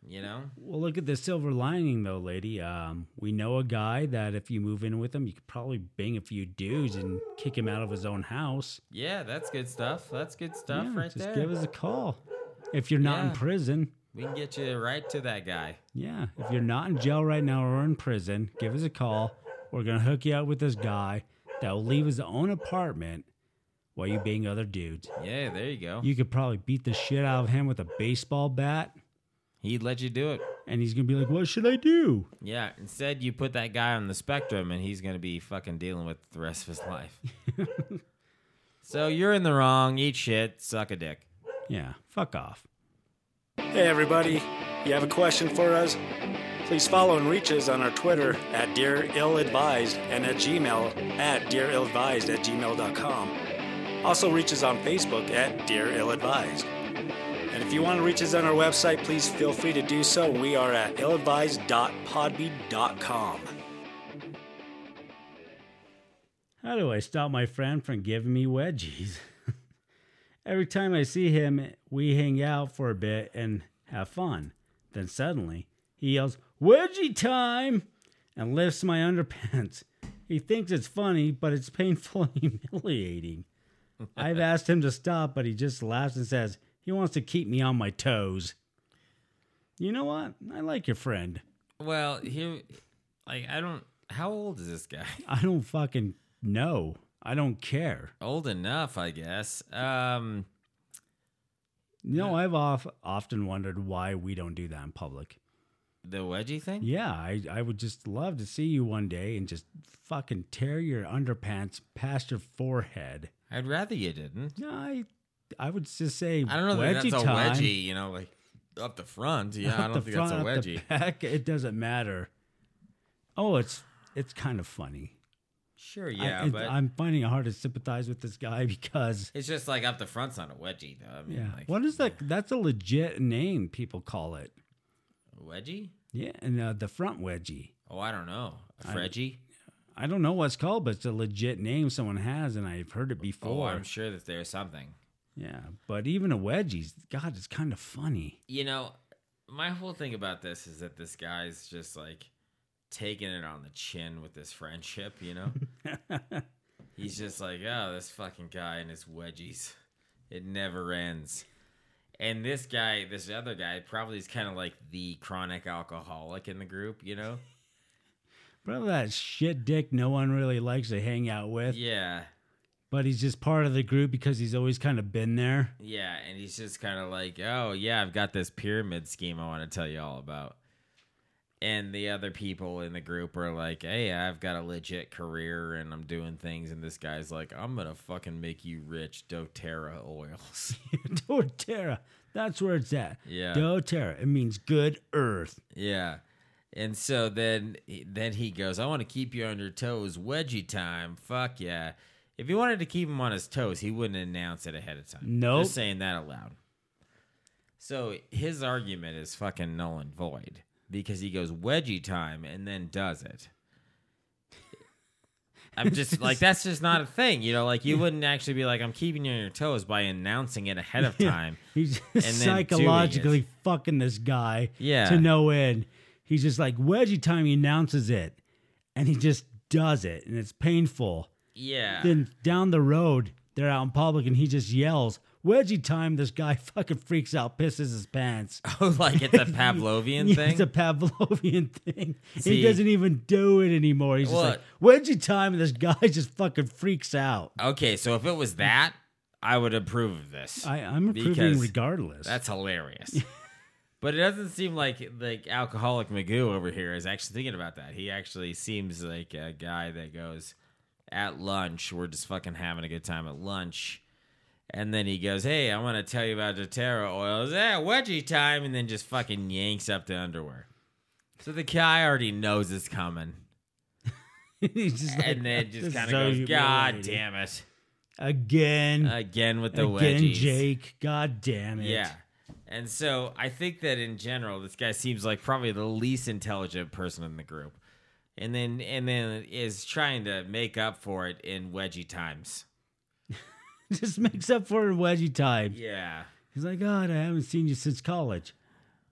You know? Well, look at the silver lining, though, lady. Um, we know a guy that if you move in with him, you could probably bang a few dudes and kick him out of his own house. Yeah, that's good stuff. That's good stuff yeah, right just there. Just give us a call. If you're not yeah. in prison. We can get you right to that guy. Yeah. If you're not in jail right now or in prison, give us a call. We're going to hook you up with this guy that will leave his own apartment. While you being other dudes. Yeah, there you go. You could probably beat the shit out of him with a baseball bat. He'd let you do it. And he's going to be like, what should I do? Yeah, instead you put that guy on the spectrum and he's going to be fucking dealing with the rest of his life. So you're in the wrong, eat shit, suck a dick. Yeah, fuck off. Hey everybody, you have a question for us? Please follow and reach us on our Twitter at Dear Ill Advised and at Gmail at dear ill advised at gmail dot com. Also reach us on Facebook at Dear Ill Advised. And if you want to reach us on our website, please feel free to do so. We are at ill advised dot podbean dot com. How do I stop my friend from giving me wedgies? Every time I see him, we hang out for a bit and have fun. Then suddenly, he yells, "Wedgie time!" and lifts my underpants. He thinks it's funny, but it's painful and humiliating. I've asked him to stop, but he just laughs and says he wants to keep me on my toes. You know what? I like your friend. Well, here, like, I don't. How old is this guy? I don't fucking know. I don't care. Old enough, I guess. Um, you know, no. I've off, often wondered why we don't do that in public. The wedgie thing? Yeah, I, I would just love to see you one day and just fucking tear your underpants past your forehead. I'd rather you didn't. No, I I would just say I don't know that that's a time. Wedgie, you know, like up the front. Yeah, up I don't think front, that's a wedgie. Back, it doesn't matter. Oh, it's it's kind of funny. Sure, yeah, I, but... I'm finding it hard to sympathize with this guy because... It's just like up the front's not a wedgie, though. I mean, yeah. Like, what is that? Yeah. That's a legit name people call it. A wedgie? Yeah, and uh, the front wedgie. Oh, I don't know. A fredgie? I, I don't know what it's called, but it's a legit name someone has, and I've heard it before. Oh, I'm sure that there's something. Yeah, but even a wedgie, God, it's kind of funny. You know, my whole thing about this is that this guy's just like... taking it on the chin with this friendship, you know? He's just like, oh, this fucking guy and his wedgies. It never ends. And this guy, this other guy, probably is kind of like the chronic alcoholic in the group, you know? Probably that shit dick no one really likes to hang out with. Yeah. But he's just part of the group because he's always kind of been there. Yeah, and he's just kind of like, oh, yeah, I've got this pyramid scheme I want to tell you all about. And the other people in the group are like, hey, I've got a legit career and I'm doing things. And this guy's like, I'm going to fucking make you rich. doTERRA oils. doTERRA. That's where it's at. Yeah. doTERRA. It means good earth. Yeah. And so then, then he goes, I want to keep you on your toes. Wedgie time. Fuck yeah. If he wanted to keep him on his toes, he wouldn't announce it ahead of time. No. Nope. Just saying that aloud. So his argument is fucking null and void. Because he goes wedgie time and then does it. I'm just like, that's just not a thing. You know, like you wouldn't actually be like, I'm keeping you on your toes by announcing it ahead of time. Yeah, he's just and psychologically fucking this guy yeah. to no end. He's just like wedgie time. He announces it and he just does it. And it's painful. Yeah. Then down the road, they're out in public and he just yells, wedgie time, this guy fucking freaks out, pisses his pants. Oh, like it's a Pavlovian yeah, thing? It's a Pavlovian thing. See, he doesn't even do it anymore. He's well, just like, wedgie time, and this guy just fucking freaks out. Okay, so if it was that, I would approve of this. I, I'm approving regardless. That's hilarious. But it doesn't seem like like alcoholic Magoo over here is actually thinking about that. He actually seems like a guy that goes, at lunch, we're just fucking having a good time at lunch. And then he goes, hey, I want to tell you about doTERRA oils. Yeah, wedgie time. And then just fucking yanks up the underwear. So the guy already knows it's coming. He's just like, and then just kind of so goes, God damn it. Again. Again with the Again, wedgies. Again, Jake. God damn it. Yeah. And so I think that in general, this guy seems like probably the least intelligent person in the group. And then, and then is trying to make up for it in wedgie times. Just makes up for wedgie time. Yeah. He's like, God, I haven't seen you since college.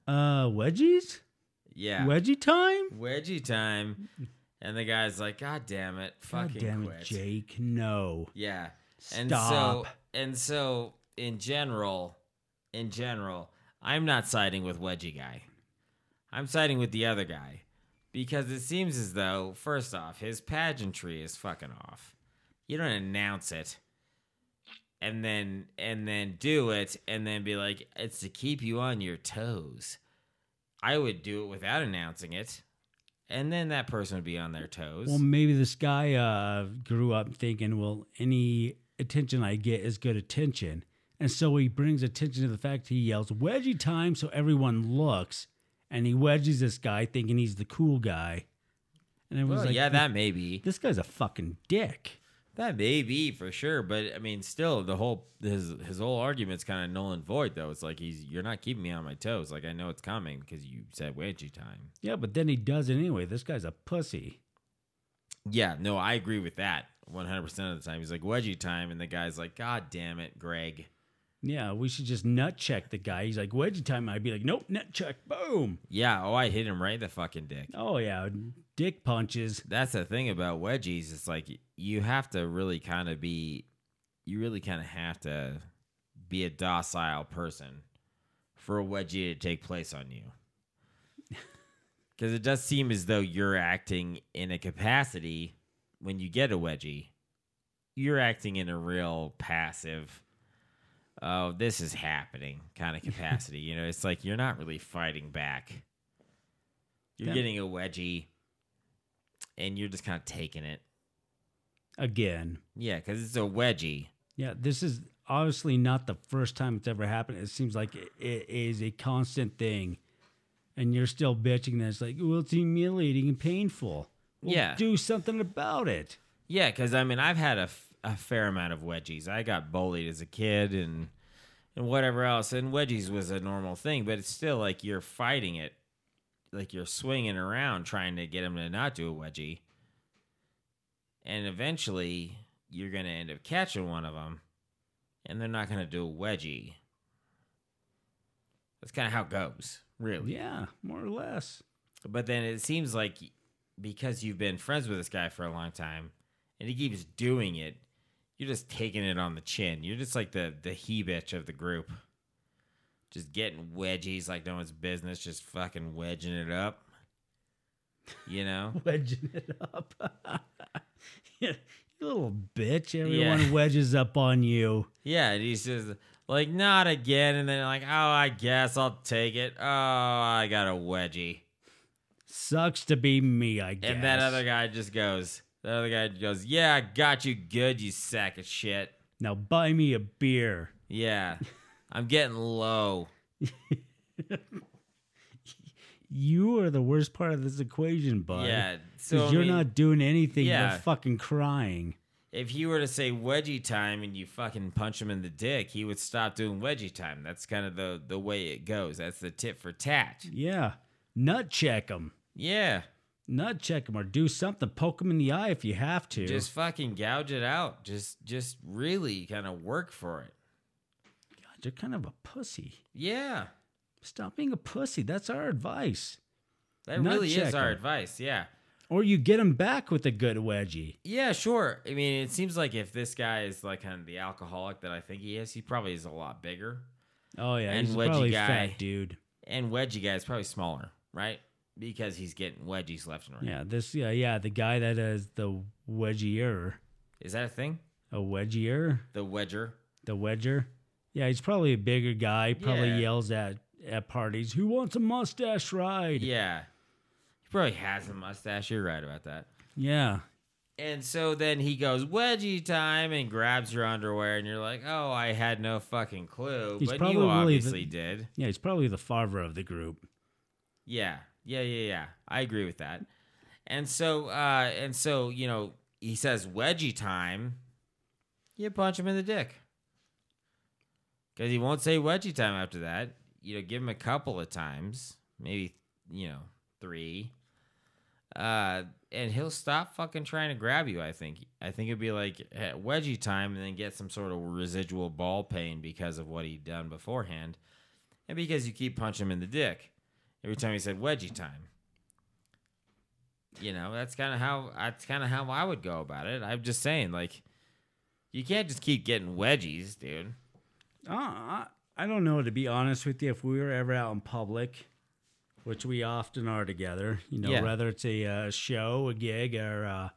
Uh, wedgies? Yeah. Wedgie time? Wedgie time. And the guy's like, God damn it. Fucking God damn it, quit. Jake. No. Yeah. And Stop. so, and so in general, in general, I'm not siding with wedgie guy. I'm siding with the other guy because it seems as though, first off, his pageantry is fucking off. You don't announce it. And then and then do it, and then be like, it's to keep you on your toes. I would do it without announcing it, and then that person would be on their toes. Well, maybe this guy uh, grew up thinking, well, any attention I get is good attention. And so he brings attention to the fact he yells, wedgie time, so everyone looks. And he wedges this guy thinking he's the cool guy. And everyone's well, like, yeah, that may be. This guy's a fucking dick. That may be for sure, but I mean, still, the whole his his whole argument's kind of null and void, though. It's like he's you're not keeping me on my toes. Like I know it's coming because you said wedgie time. Yeah, but then he does it anyway. This guy's a pussy. Yeah, no, I agree with that one hundred percent of the time. He's like wedgie time, and the guy's like, God damn it, Greg. Yeah, we should just nut check the guy. He's like wedgie time. I'd be like, nope, nut check, boom. Yeah, oh, I hit him right in the fucking dick. Oh yeah. Dick punches. That's the thing about wedgies. It's like you have to really kind of be, you really kind of have to be a docile person for a wedgie to take place on you. Because it does seem as though you're acting in a capacity when you get a wedgie you're acting in a real passive, oh, this is happening kind of capacity. You know, it's like you're not really fighting back. You're yeah. getting a wedgie, and you're just kind of taking it. Again. Yeah, because it's a wedgie. Yeah, this is obviously not the first time it's ever happened. It seems like it, it is a constant thing, and you're still bitching that it's like, well, it's humiliating and painful. We'll yeah. do something about it. Yeah, because, I mean, I've had a, f- a fair amount of wedgies. I got bullied as a kid and and whatever else, and wedgies was a normal thing, but it's still like you're fighting it. Like you're swinging around trying to get them to not do a wedgie. And eventually, you're going to end up catching one of them, and they're not going to do a wedgie. That's kind of how it goes, really. Yeah, more or less. But then it seems like because you've been friends with this guy for a long time, and he keeps doing it, you're just taking it on the chin. You're just like the, the he bitch of the group. Just getting wedgies like no one's business, just fucking wedging it up. You know? Wedging it up. Yeah, you little bitch. Everyone yeah. wedges up on you. Yeah, and he's just like, not again. And then like, oh, I guess I'll take it. Oh, I got a wedgie. Sucks to be me, I guess. And that other guy just goes, that other guy goes, yeah, I got you good, you sack of shit. Now buy me a beer. Yeah. I'm getting low. You are the worst part of this equation, bud. Yeah, so you're mean, not doing anything. Yeah. You're fucking crying. If you were to say wedgie time and you fucking punch him in the dick, he would stop doing wedgie time. That's kind of the the way it goes. That's the tit for tat. Yeah, nut check him. Yeah, nut check him or do something. Poke him in the eye if you have to. Just fucking gouge it out. Just just really kind of work for it. God, you're kind of a pussy. Yeah. Stop being a pussy. That's our advice. That Nut really is our him. advice, yeah. Or you get him back with a good wedgie. Yeah, sure. I mean, it seems like if this guy is like kind of the alcoholic that I think he is, he probably is a lot bigger. Oh, yeah. And he's wedgie guy, fat dude. And wedgie guy is probably smaller, right? Because he's getting wedgies left and right. Yeah, this, yeah, yeah, the guy that is the wedgier. Is that a thing? A wedgier? The wedger. The wedger. Yeah, he's probably a bigger guy. Probably yeah. yells at At parties, who wants a mustache ride? Yeah. He probably has a mustache. You're right about that. Yeah. And so then he goes, wedgie time, and grabs your underwear, and you're like, oh, I had no fucking clue. He's but you really obviously the, did. Yeah, he's probably the Favre of the group. Yeah. Yeah, yeah, yeah. I agree with that. And so, uh, and so, you know, he says wedgie time, you punch him in the dick. Because he won't say wedgie time after that. You know, give him a couple of times, maybe, you know, three, uh, and he'll stop fucking trying to grab you, I think. I think it'd be like at wedgie time and then get some sort of residual ball pain because of what he'd done beforehand and because you keep punching him in the dick every time he said wedgie time. You know, that's kind of how that's kind of how I would go about it. I'm just saying, like, you can't just keep getting wedgies, dude. Oh, I- I don't know, to be honest with you, if we were ever out in public, which we often are together, you know, yeah. whether it's a uh, show, a gig, or uh,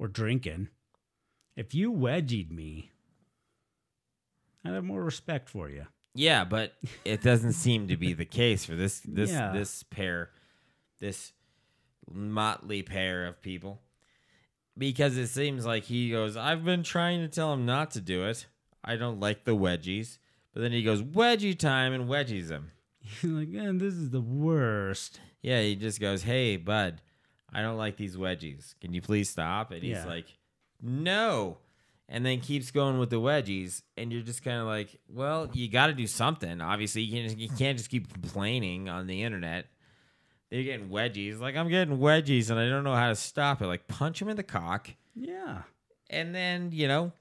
or drinking, if you wedgied me, I'd have more respect for you. Yeah, but it doesn't seem to be the case for this this yeah. this pair, this motley pair of people, because it seems like he goes, I've been trying to tell him not to do it. I don't like the wedgies. But then he goes, wedgie time, and wedgies him. He's like, man, this is the worst. Yeah, he just goes, hey, bud, I don't like these wedgies. Can you please stop? And yeah. he's like, no. And then keeps going with the wedgies. And you're just kind of like, well, you got to do something. Obviously, you can't, you can't just keep complaining on the internet. They're getting wedgies. Like, I'm getting wedgies, and I don't know how to stop it. Like, punch him in the cock. Yeah. And then, you know.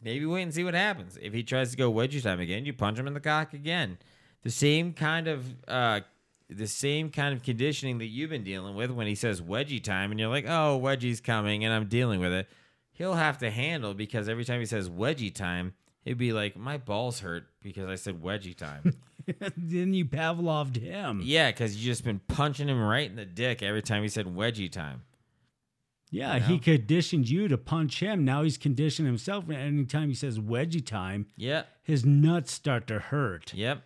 Maybe wait and see what happens. If he tries to go wedgie time again, you punch him in the cock again. The same kind of uh, the same kind of conditioning that you've been dealing with when he says wedgie time, and you're like, oh, wedgie's coming, and I'm dealing with it. He'll have to handle, because every time he says wedgie time, he'd be like, my balls hurt because I said wedgie time. Then you Pavloved him. Yeah, because you've just been punching him right in the dick every time he said wedgie time. Yeah, you know? He conditioned you to punch him. Now he's conditioned himself. Anytime he says wedgie time, yeah, his nuts start to hurt. Yep.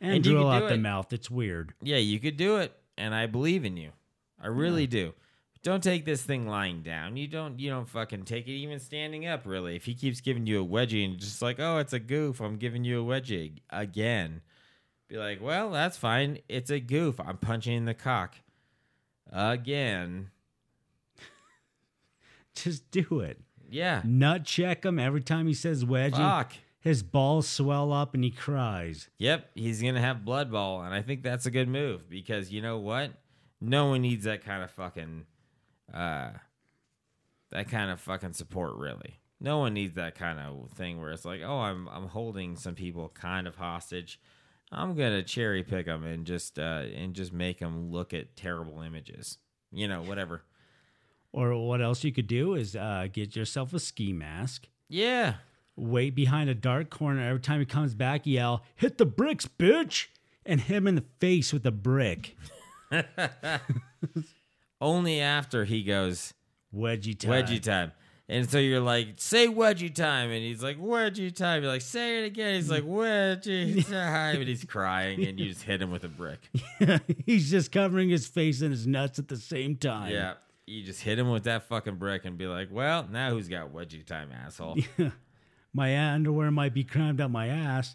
And, and drill out the mouth. It's weird. Yeah, you could do it, and I believe in you. I really yeah. do. Don't take this thing lying down. You don't you don't fucking take it even standing up, really. If he keeps giving you a wedgie and just like, oh, it's a goof, I'm giving you a wedgie again. Be like, well, that's fine. It's a goof. I'm punching the cock again. Just do it. Yeah. Nut check him every time he says wedgie. Fuck. His balls swell up and he cries. Yep. He's going to have blood ball, and I think that's a good move because you know what? No one needs that kind of fucking... Uh, that kind of fucking support, really. No one needs that kind of thing where it's like, oh, I'm I'm holding some people kind of hostage. I'm gonna cherry pick them and just uh, and just make them look at terrible images, you know, whatever. Or what else you could do is uh, get yourself a ski mask. Yeah. Wait behind a dark corner. Every time he comes back, yell, "Hit the bricks, bitch!" and hit him in the face with a brick. Only after he goes, wedgie time. Wedgie time. And so you're like, say wedgie time. And he's like, wedgie time. You're like, say it again. He's like, wedgie time. And he's crying, and you just hit him with a brick. Yeah, he's just covering his face and his nuts at the same time. Yeah. You just hit him with that fucking brick and be like, well, now who's got wedgie time, asshole? Yeah. My underwear might be crammed up my ass.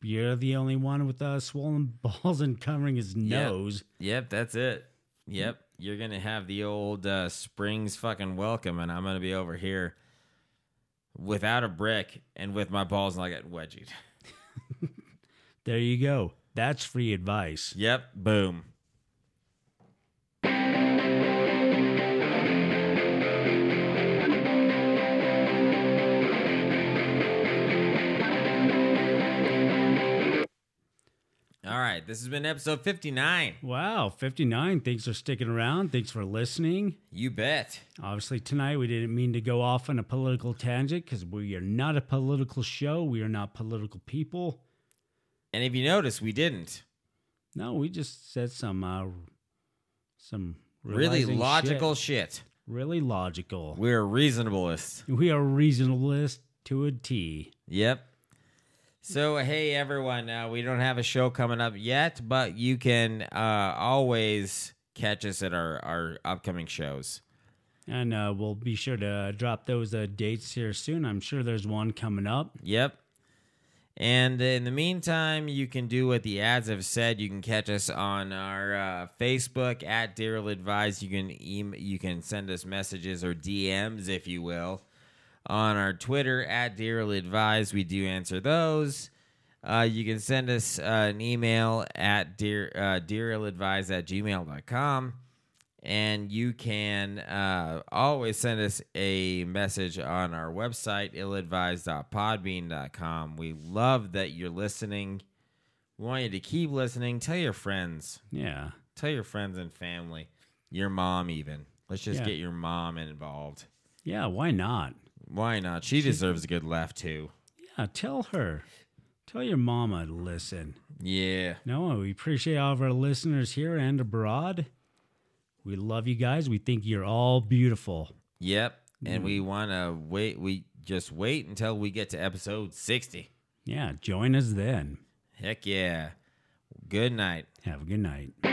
But you're the only one with uh, swollen balls and covering his nose. Yep, yep, that's it. Yep. You're going to have the old uh, Springs fucking welcome, and I'm going to be over here without a brick and with my balls like I got wedgied. There you go. That's free advice. Yep. Boom. All right, this has been episode fifty-nine. Wow, fifty-nine. Thanks for sticking around. Thanks for listening. You bet. Obviously, tonight we didn't mean to go off on a political tangent because we are not a political show. We are not political people. And if you notice, we didn't. No, we just said some uh, some really logical shit. shit. Really logical. We're reasonableists. We are reasonableists to a T. Yep. So, hey, everyone, uh, we don't have a show coming up yet, but you can uh, always catch us at our, our upcoming shows. And uh, we'll be sure to drop those uh, dates here soon. I'm sure there's one coming up. Yep. And in the meantime, you can do what the ads have said. You can catch us on our uh, Facebook, at Dear Ill Advised. You can, email, you can send us messages or D Ms, if you will. On our Twitter, at Dear Ill Advised, we do answer those. Uh, you can send us uh, an email at dear, uh, dearilladvised at gmail dot com. And you can uh, always send us a message on our website, ill advised dot podbean dot com. We love that you're listening. We want you to keep listening. Tell your friends. Yeah. Tell your friends and family. Your mom, even. Let's just yeah. get your mom involved. Yeah, why not? Why not? She deserves a good laugh, too. Yeah, tell her. Tell your mama to listen. Yeah. No, we appreciate all of our listeners here and abroad. We love you guys. We think you're all beautiful. Yep. And mm-hmm. we want to wait. We just wait until we get to episode sixty. Yeah, join us then. Heck yeah. Good night. Have a good night.